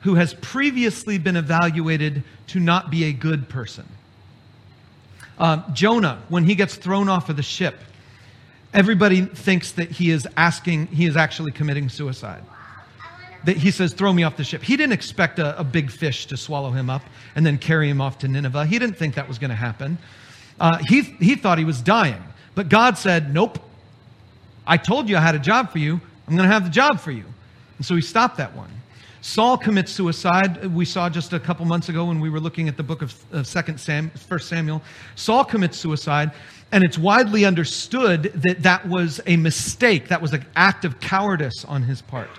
who has previously been evaluated to not be a good person. Uh, Jonah, when he gets thrown off of the ship, everybody thinks that he is asking, he is actually committing suicide. That he says, throw me off the ship. He didn't expect a, a big fish to swallow him up and then carry him off to Nineveh. He didn't think that was going to happen. Uh, he, he thought he was dying, but God said, nope, I told you I had a job for you. I'm going to have the job for you. And so he stopped that one. Saul commits suicide. We saw just a couple months ago when we were looking at the book of, of Second Sam, First Samuel. Saul commits suicide, and it's widely understood that that was a mistake. That was an act of cowardice on his part.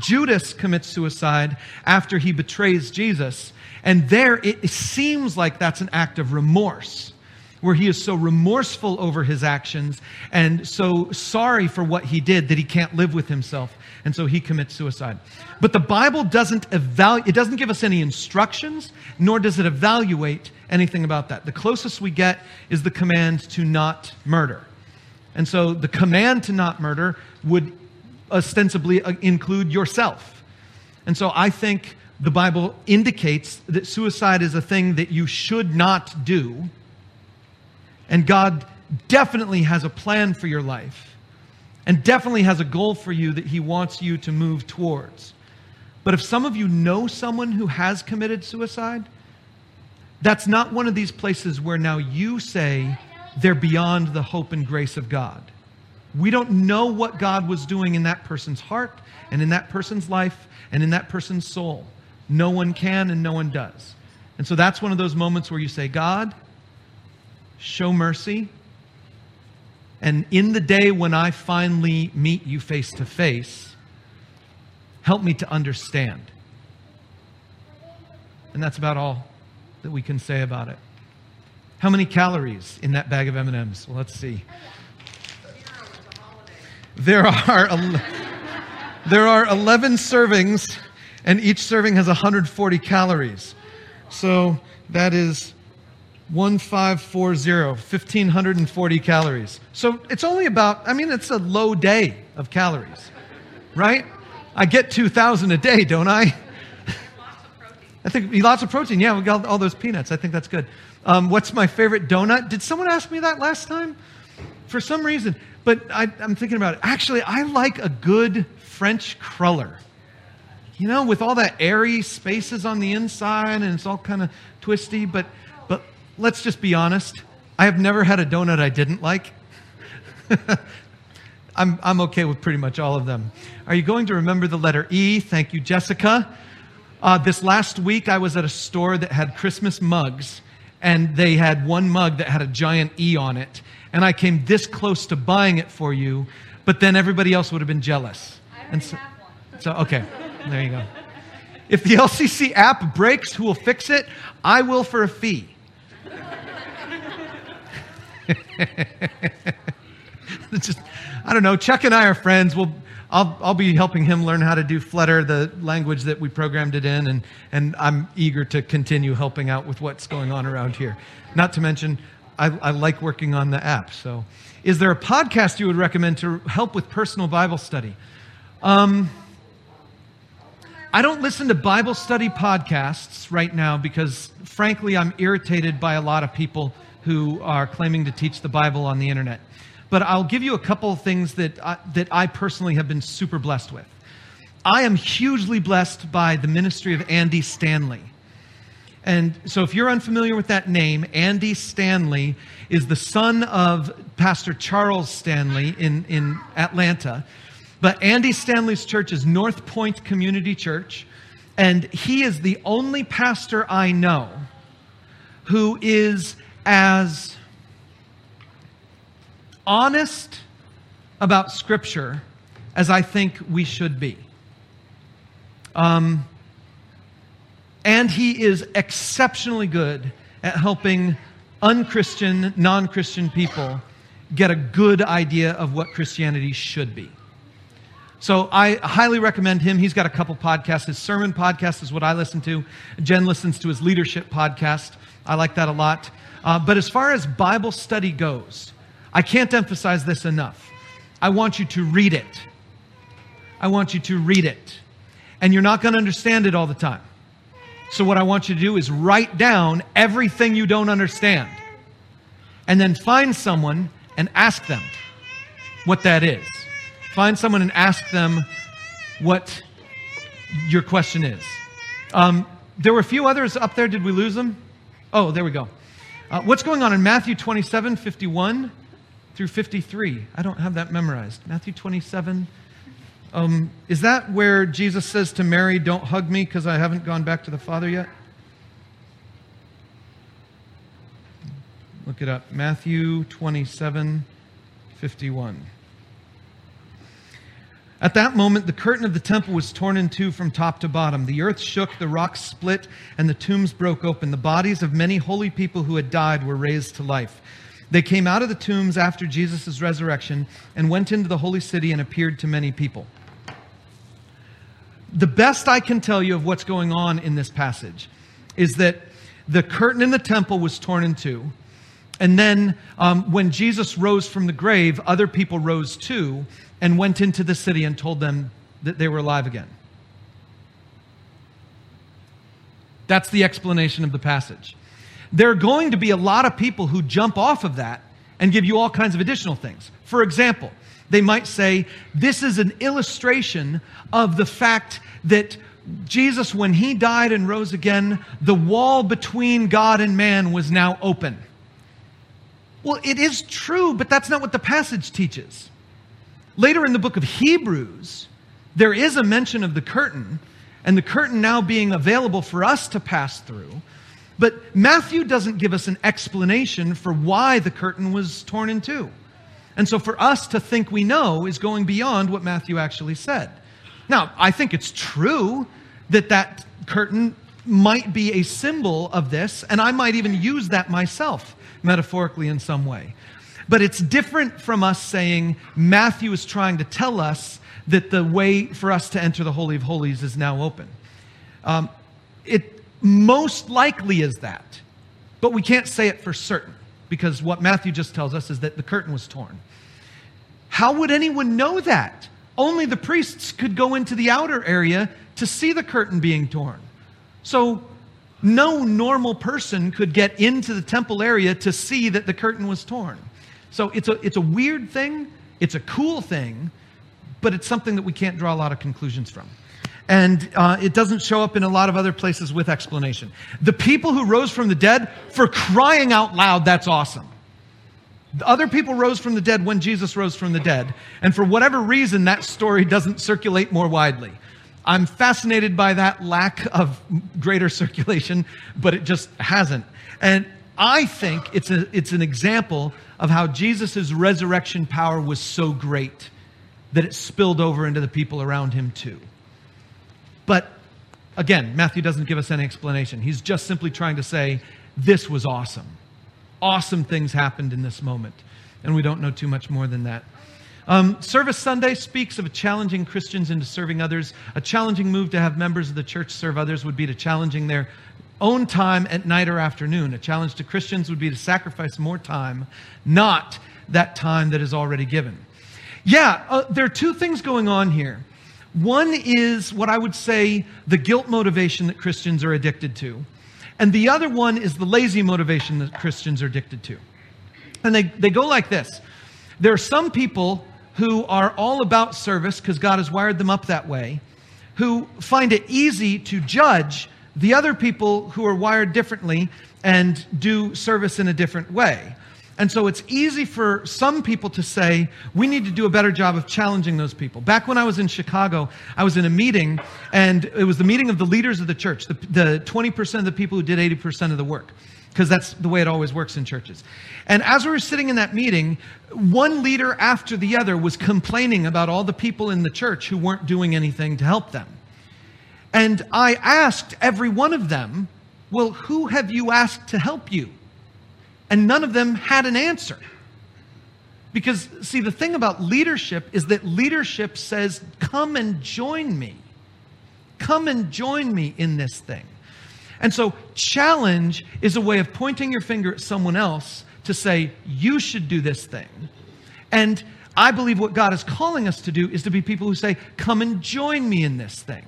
Judas commits suicide after he betrays Jesus, and there it seems like that's an act of remorse, where he is so remorseful over his actions and so sorry for what he did that he can't live with himself, and so he commits suicide. But the Bible doesn't evaluate, it doesn't give us any instructions, nor does it evaluate anything about that. The closest we get is the command to not murder. And so the command to not murder would ostensibly include yourself. And so I think the Bible indicates that suicide is a thing that you should not do. And God definitely has a plan for your life, and definitely has a goal for you that he wants you to move towards. But if some of you know someone who has committed suicide, that's not one of these places where now you say they're beyond the hope and grace of God. We don't know what God was doing in that person's heart and in that person's life and in that person's soul. No one can and no one does. And so that's one of those moments where you say, God, show mercy. And in the day when I finally meet you face to face, help me to understand. And that's about all that we can say about it. How many calories in that bag of M and M's? Well, let's see. There are there are eleven servings, and each serving has one hundred forty calories. So that is one thousand five hundred forty, one thousand five hundred forty calories. So it's only about, I mean, it's a low day of calories, right? I get two thousand a day, don't I? Lots of protein. I think lots of protein. Yeah, we got all those peanuts. I think that's good. Um, what's my favorite donut? Did someone ask me that last time? For some reason. But I, I'm thinking about it. Actually, I like a good French cruller. You know, with all that airy spaces on the inside, and it's all kind of twisty. But but let's just be honest. I have never had a donut I didn't like. I'm I'm okay with pretty much all of them. Are you going to remember the letter E? Thank you, Jessica. Uh, this last week, I was at a store that had Christmas mugs, and they had one mug that had a giant E on it. And I came this close to buying it for you, but then everybody else would have been jealous. I already have one. So, okay, there you go. If the L C C app breaks, who will fix it? I will for a fee. Just, I don't know. Chuck and I are friends. We'll, I'll, I'll be helping him learn how to do Flutter, the language that we programmed it in, and and I'm eager to continue helping out with what's going on around here. Not to mention, I, I like working on the app. So, is there a podcast you would recommend to help with personal Bible study? Um, I don't listen to Bible study podcasts right now because, frankly, I'm irritated by a lot of people who are claiming to teach the Bible on the internet. But I'll give you a couple of things that I, that I personally have been super blessed with. I am hugely blessed by the ministry of Andy Stanley. And so if you're unfamiliar with that name, Andy Stanley is the son of Pastor Charles Stanley in, in Atlanta. But Andy Stanley's church is North Point Community Church. And he is the only pastor I know who is as honest about Scripture as I think we should be. Um, and he is exceptionally good at helping unchristian, non-Christian people get a good idea of what Christianity should be. So I highly recommend him. He's got a couple podcasts. His sermon podcast is what I listen to. Jen listens to his leadership podcast. I like that a lot. Uh, but as far as Bible study goes, I can't emphasize this enough. I want you to read it. I want you to read it. And you're not going to understand it all the time. So what I want you to do is write down everything you don't understand. And then find someone and ask them what that is. Find someone and ask them what your question is. Um, there were a few others up there. Did we lose them? Oh, there we go. Uh, what's going on in Matthew twenty-seven, fifty-one through fifty-three? I don't have that memorized. Matthew twenty-seven. Um, is that where Jesus says to Mary, "Don't hug me because I haven't gone back to the Father yet"? Look it up. Matthew twenty-seven, fifty-one. At that moment, the curtain of the temple was torn in two from top to bottom. The earth shook, the rocks split, and the tombs broke open. The bodies of many holy people who had died were raised to life. They came out of the tombs after Jesus' resurrection and went into the holy city and appeared to many people. The best I can tell you of what's going on in this passage is that the curtain in the temple was torn in two. And then um, when Jesus rose from the grave, other people rose too and went into the city and told them that they were alive again. That's the explanation of the passage. There are going to be a lot of people who jump off of that and give you all kinds of additional things. For example, they might say, this is an illustration of the fact that Jesus, when he died and rose again, the wall between God and man was now open. Well, it is true, but that's not what the passage teaches. Later in the book of Hebrews, there is a mention of the curtain, and the curtain now being available for us to pass through. But Matthew doesn't give us an explanation for why the curtain was torn in two. And so for us to think we know is going beyond what Matthew actually said. Now, I think it's true that that curtain might be a symbol of this, and I might even use that myself, metaphorically in some way. But it's different from us saying Matthew is trying to tell us that the way for us to enter the Holy of Holies is now open. Um, it most likely is that, but we can't say it for certain because what Matthew just tells us is that the curtain was torn. How would anyone know that? Only the priests could go into the outer area to see the curtain being torn. So no normal person could get into the temple area to see that the curtain was torn. So it's a it's a weird thing, it's a cool thing, but it's something that we can't draw a lot of conclusions from. And uh, it doesn't show up in a lot of other places with explanation. The people who rose from the dead, for crying out loud, that's awesome. The other people rose from the dead when Jesus rose from the dead. And for whatever reason, that story doesn't circulate more widely. I'm fascinated by that lack of greater circulation, but it just hasn't. And I think it's a, it's an example of how Jesus' resurrection power was so great that it spilled over into the people around him too. But again, Matthew doesn't give us any explanation. He's just simply trying to say, this was awesome. Awesome things happened in this moment. And we don't know too much more than that. Um, Service Sunday speaks of challenging Christians into serving others. A challenging move to have members of the church serve others would be to challenging their own time at night or afternoon. A challenge to Christians would be to sacrifice more time, not that time that is already given. Yeah, uh, there are two things going on here. One is what I would say the guilt motivation that Christians are addicted to. And the other one is the lazy motivation that Christians are addicted to. And they, they go like this. There are some people who are all about service because God has wired them up that way, who find it easy to judge the other people who are wired differently and do service in a different way. And so it's easy for some people to say, we need to do a better job of challenging those people. Back when I was in Chicago, I was in a meeting, and it was the meeting of the leaders of the church, the, the twenty percent of the people who did eighty percent of the work, because that's the way it always works in churches. And as we were sitting in that meeting, one leader after the other was complaining about all the people in the church who weren't doing anything to help them. And I asked every one of them, well, who have you asked to help you? And none of them had an answer. Because, see, the thing about leadership is that leadership says, come and join me. Come and join me in this thing. And so challenge is a way of pointing your finger at someone else to say, you should do this thing. And I believe what God is calling us to do is to be people who say, come and join me in this thing.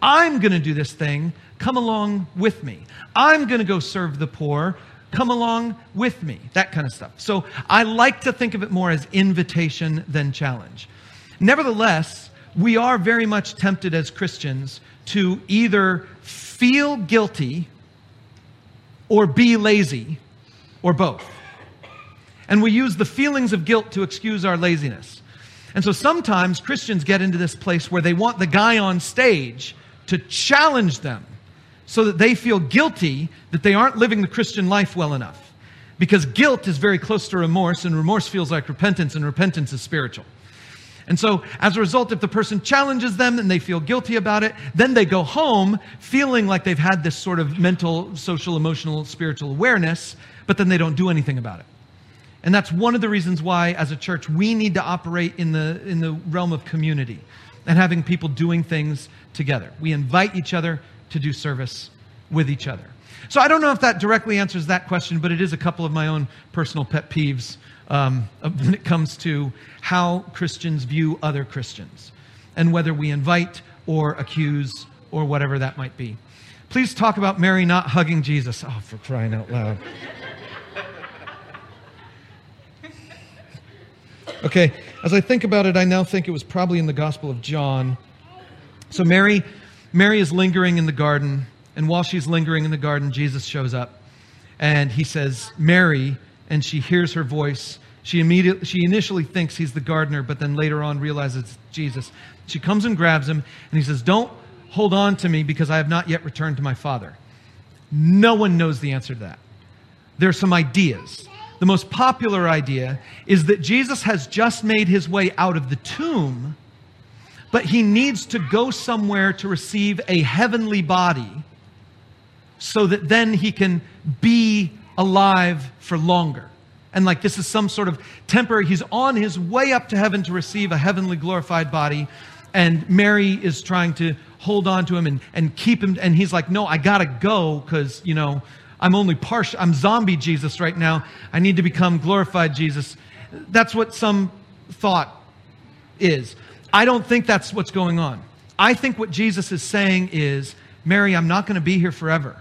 I'm going to do this thing. Come along with me. I'm going to go serve the poor. Come along with me, that kind of stuff. So I like to think of it more as invitation than challenge. Nevertheless, we are very much tempted as Christians to either feel guilty or be lazy or both. And we use the feelings of guilt to excuse our laziness. And so sometimes Christians get into this place where they want the guy on stage to challenge them, so that they feel guilty that they aren't living the Christian life well enough. Because guilt is very close to remorse, and remorse feels like repentance, and repentance is spiritual. And so, as a result, if the person challenges them and they feel guilty about it, then they go home feeling like they've had this sort of mental, social, emotional, spiritual awareness, but then they don't do anything about it. And that's one of the reasons why, as a church, we need to operate in the, in the realm of community and having people doing things together. We invite each other to do service with each other. So I don't know if that directly answers that question, but it is a couple of my own personal pet peeves um, when it comes to how Christians view other Christians and whether we invite or accuse or whatever that might be. Please talk about Mary not hugging Jesus. Oh, for crying out loud. Okay, as I think about it, I now think it was probably in the Gospel of John. So Mary... Mary is lingering in the garden, and while she's lingering in the garden, Jesus shows up, and he says, Mary, and she hears her voice. She immediately, she initially thinks he's the gardener, but then later on realizes it's Jesus. She comes and grabs him, and he says, don't hold on to me because I have not yet returned to my Father. No one knows the answer to that. There are some ideas. The most popular idea is that Jesus has just made his way out of the tomb, but he needs to go somewhere to receive a heavenly body so that then he can be alive for longer. And like this is some sort of temporary, he's on his way up to heaven to receive a heavenly glorified body, and Mary is trying to hold on to him and, and keep him, and he's like, no, I gotta go because, you know, I'm only partial, I'm zombie Jesus right now. I need to become glorified Jesus. That's what some thought is. I don't think that's what's going on. I think what Jesus is saying is, Mary, I'm not going to be here forever.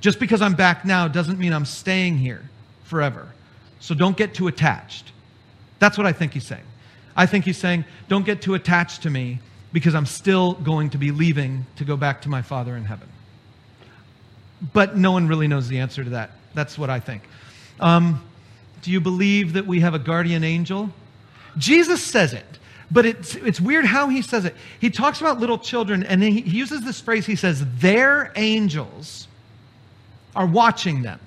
Just because I'm back now doesn't mean I'm staying here forever. So don't get too attached. That's what I think he's saying. I think he's saying, don't get too attached to me because I'm still going to be leaving to go back to my Father in heaven. But no one really knows the answer to that. That's what I think. Um, do you believe that we have a guardian angel? Jesus says it. But it's it's weird how he says it. He talks about little children, and he, he uses this phrase. He says, their angels are watching them.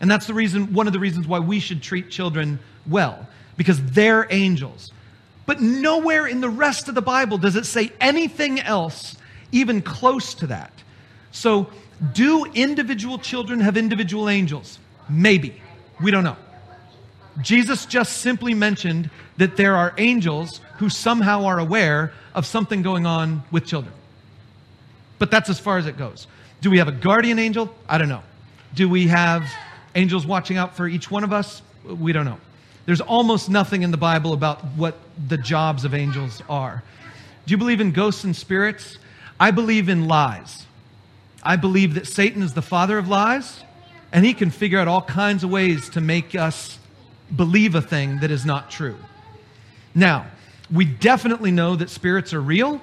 And that's the reason, one of the reasons why we should treat children well, because they're angels. But nowhere in the rest of the Bible does it say anything else even close to that. So do individual children have individual angels? Maybe. We don't know. Jesus just simply mentioned that there are angels who somehow are aware of something going on with children. But that's as far as it goes. Do we have a guardian angel? I don't know. Do we have angels watching out for each one of us? We don't know. There's almost nothing in the Bible about what the jobs of angels are. Do you believe in ghosts and spirits? I believe in lies. I believe that Satan is the father of lies, and he can figure out all kinds of ways to make us believe a thing that is not true. Now, we definitely know that spirits are real.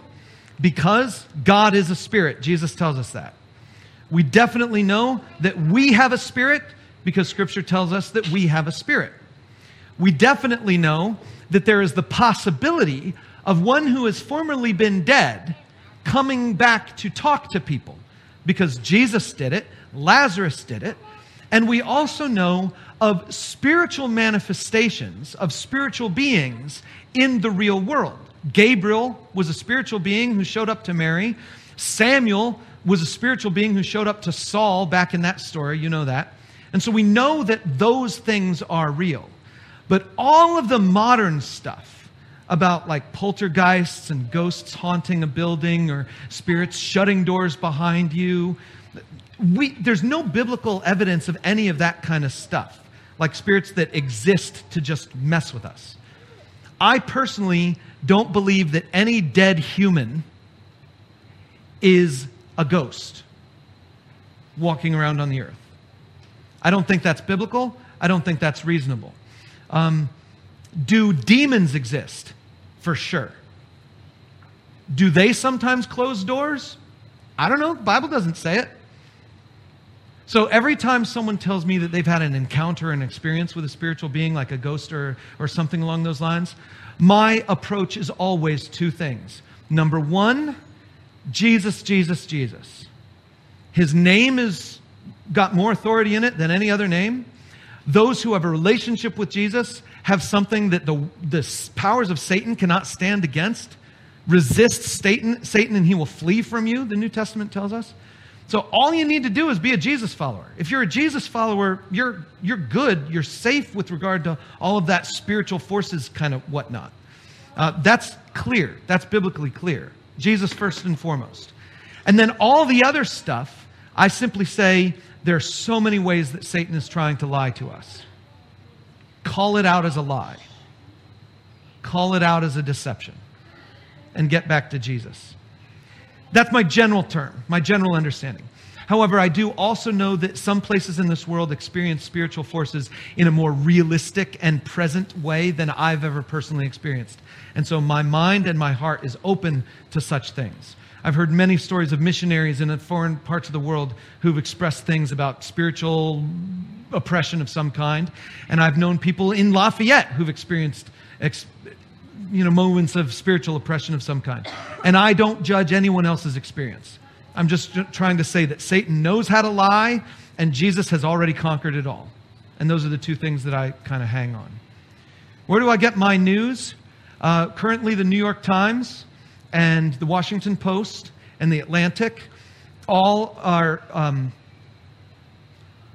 because God is a spirit. Jesus tells us that. We definitely know that we have a spirit because Scripture tells us that we have a spirit. We definitely know that there is the possibility of one who has formerly been dead coming back to talk to people because Jesus did it, Lazarus did it, and we also know of spiritual manifestations of spiritual beings in the real world. Gabriel was a spiritual being who showed up to Mary. Samuel was a spiritual being who showed up to Saul back in that story. You know that. And so we know that those things are real. But all of the modern stuff about like poltergeists and ghosts haunting a building or spirits shutting doors behind you, we, there's no biblical evidence of any of that kind of stuff, like spirits that exist to just mess with us. I personally don't believe that any dead human is a ghost walking around on the earth. I don't think that's biblical. I don't think that's reasonable. Um, do demons exist? For sure. Do they sometimes close doors? I don't know. The Bible doesn't say it. So every time someone tells me that they've had an encounter, an experience with a spiritual being like a ghost or, or something along those lines, my approach is always two things. Number one, Jesus, Jesus, Jesus. His name is got more authority in it than any other name. Those who have a relationship with Jesus have something that the, the powers of Satan cannot stand against. Resist Satan, Satan and he will flee from you, the New Testament tells us. So all you need to do is be a Jesus follower. If you're a Jesus follower, you're you're good. You're safe with regard to all of that spiritual forces kind of whatnot. Uh, that's clear. That's biblically clear. Jesus first and foremost. And then all the other stuff, I simply say there are so many ways that Satan is trying to lie to us. Call it out as a lie. Call it out as a deception. And get back to Jesus. That's my general term, my general understanding. However, I do also know that some places in this world experience spiritual forces in a more realistic and present way than I've ever personally experienced. And so my mind and my heart is open to such things. I've heard many stories of missionaries in foreign parts of the world who've expressed things about spiritual oppression of some kind. And I've known people in Lafayette who've experienced ex- you know, moments of spiritual oppression of some kind. And I don't judge anyone else's experience. I'm just trying to say that Satan knows how to lie and Jesus has already conquered it all. And those are the two things that I kind of hang on. Where do I get my news? Uh, currently, the New York Times and the Washington Post and the Atlantic all are um,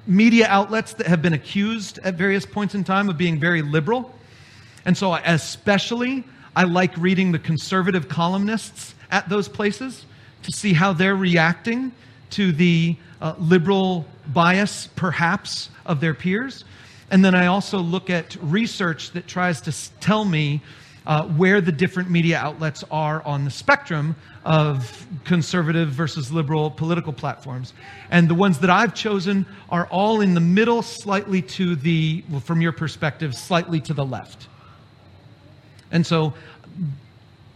media outlets that have been accused at various points in time of being very liberal. And so especially, I like reading the conservative columnists at those places to see how they're reacting to the uh, liberal bias, perhaps, of their peers. And then I also look at research that tries to tell me uh, where the different media outlets are on the spectrum of conservative versus liberal political platforms. And the ones that I've chosen are all in the middle, slightly to the, well, from your perspective, slightly to the left. And so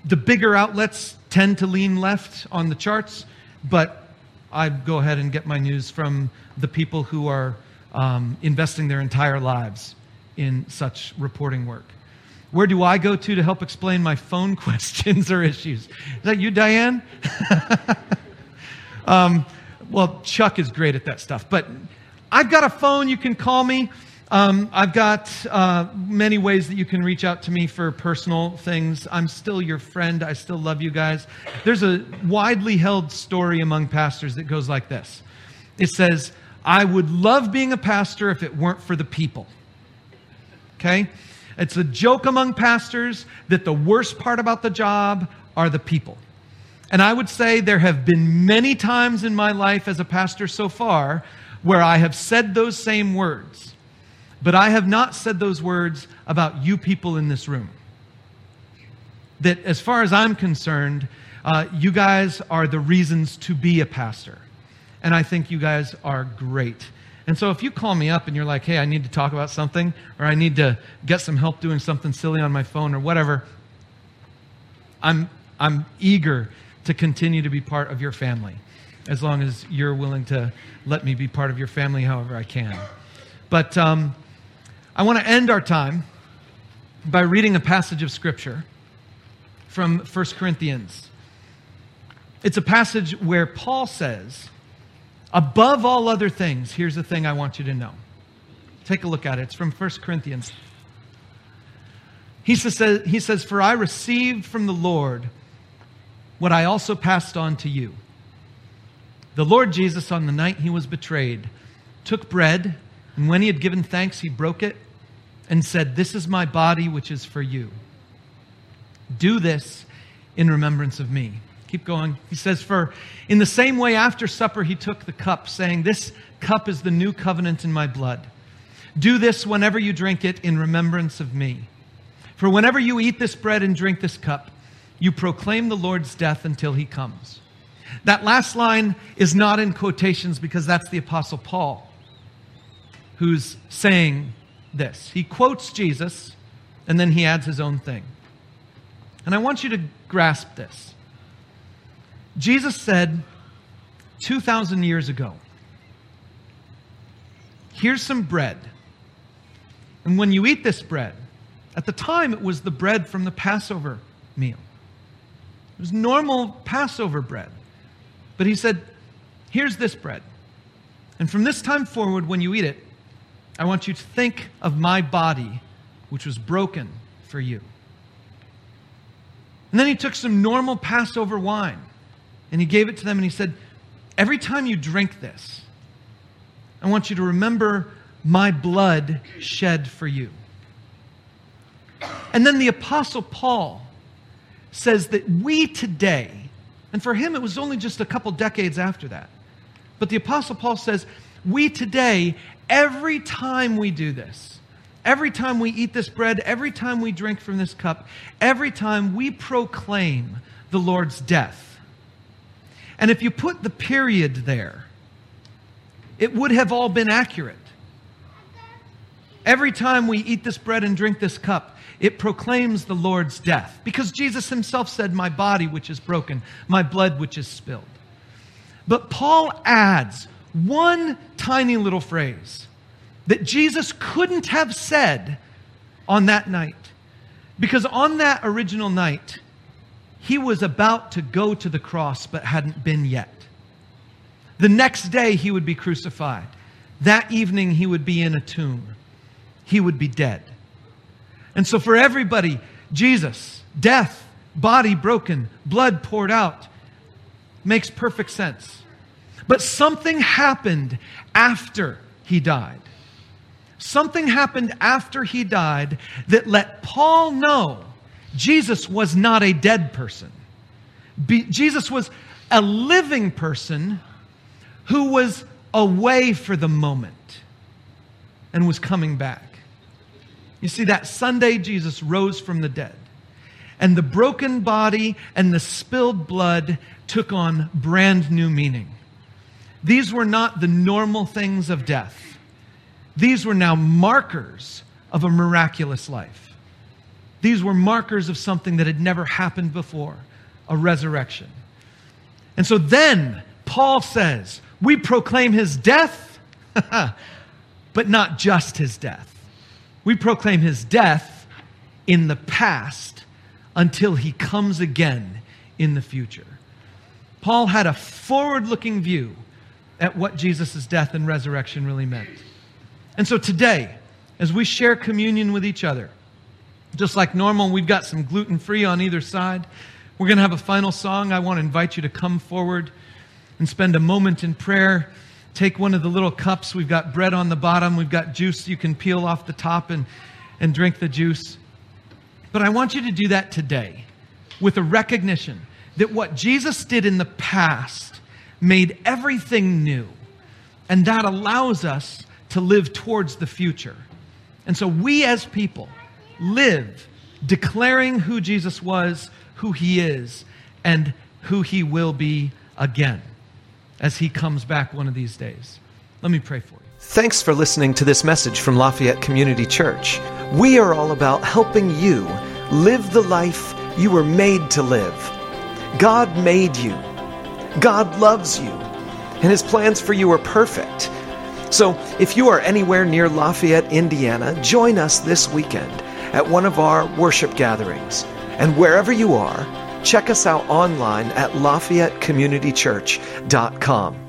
the bigger outlets tend to lean left on the charts, but I go ahead and get my news from the people who are um, investing their entire lives in such reporting work. Where do I go to to help explain my phone questions or issues? Is that you, Diane? um, well, Chuck is great at that stuff, but I've got a phone. You can call me. Um, I've got uh, many ways that you can reach out to me for personal things. I'm still your friend. I still love you guys. There's a widely held story among pastors that goes like this. It says, I would love being a pastor if it weren't for the people. Okay? It's a joke among pastors that the worst part about the job are the people. And I would say there have been many times in my life as a pastor so far where I have said those same words. But I have not said those words about you people in this room. That as far as I'm concerned, uh, you guys are the reasons to be a pastor. And I think you guys are great. And so if you call me up and you're like, hey, I need to talk about something, or I need to get some help doing something silly on my phone or whatever, I'm I'm eager to continue to be part of your family, as long as you're willing to let me be part of your family however I can. But um, I want to end our time by reading a passage of Scripture from First Corinthians. It's a passage where Paul says, above all other things, here's the thing I want you to know. Take a look at it. It's from First Corinthians. He says, he says, for I received from the Lord what I also passed on to you. The Lord Jesus, on the night he was betrayed, took bread, and when he had given thanks, he broke it and said, this is my body, which is for you. Do this in remembrance of me. Keep going. He says, for in the same way after supper, he took the cup, saying, this cup is the new covenant in my blood. Do this whenever you drink it in remembrance of me. For whenever you eat this bread and drink this cup, you proclaim the Lord's death until he comes. That last line is not in quotations because that's the Apostle Paul who's saying this. He quotes Jesus and then he adds his own thing. And I want you to grasp this. Jesus said two thousand years ago, here's some bread. And when you eat this bread, at the time it was the bread from the Passover meal. It was normal Passover bread. But he said, here's this bread. And from this time forward, when you eat it, I want you to think of my body, which was broken for you. And then he took some normal Passover wine and he gave it to them and he said, every time you drink this, I want you to remember my blood shed for you. And then the Apostle Paul says that we today, and for him it was only just a couple decades after that, but the Apostle Paul says, we today, every time we do this, every time we eat this bread, every time we drink from this cup, every time we proclaim the Lord's death. And if you put the period there, it would have all been accurate. Every time we eat this bread and drink this cup, it proclaims the Lord's death. Because Jesus himself said, my body which is broken, my blood which is spilled. But Paul adds one tiny little phrase that Jesus couldn't have said on that night. Because on that original night, he was about to go to the cross but hadn't been yet. The next day he would be crucified. That evening he would be in a tomb. He would be dead. And so for everybody, Jesus, death, body broken, blood poured out, makes perfect sense. But something happened after he died. Something happened after he died that let Paul know Jesus was not a dead person. Be- Jesus was a living person who was away for the moment and was coming back. You see, that Sunday, Jesus rose from the dead. And the broken body and the spilled blood took on brand new meaning. These were not the normal things of death. These were now markers of a miraculous life. These were markers of something that had never happened before, a resurrection. And so then Paul says, we proclaim his death, but not just his death. We proclaim his death in the past until he comes again in the future. Paul had a forward-looking view at what Jesus' death and resurrection really meant. And so today, as we share communion with each other, just like normal, we've got some gluten-free on either side. We're going to have a final song. I want to invite you to come forward and spend a moment in prayer. Take one of the little cups. We've got bread on the bottom. We've got juice you can peel off the top and, and drink the juice. But I want you to do that today with a recognition that what Jesus did in the past made everything new. And that allows us to live towards the future. And so we as people live declaring who Jesus was, who he is, and who he will be again, as he comes back one of these days. Let me pray for you. Thanks for listening to this message from Lafayette Community Church. We are all about helping you live the life you were made to live. God made you. God loves you. And his plans for you are perfect. So if you are anywhere near Lafayette, Indiana, join us this weekend at one of our worship gatherings. And wherever you are, check us out online at Lafayette Community Church dot com.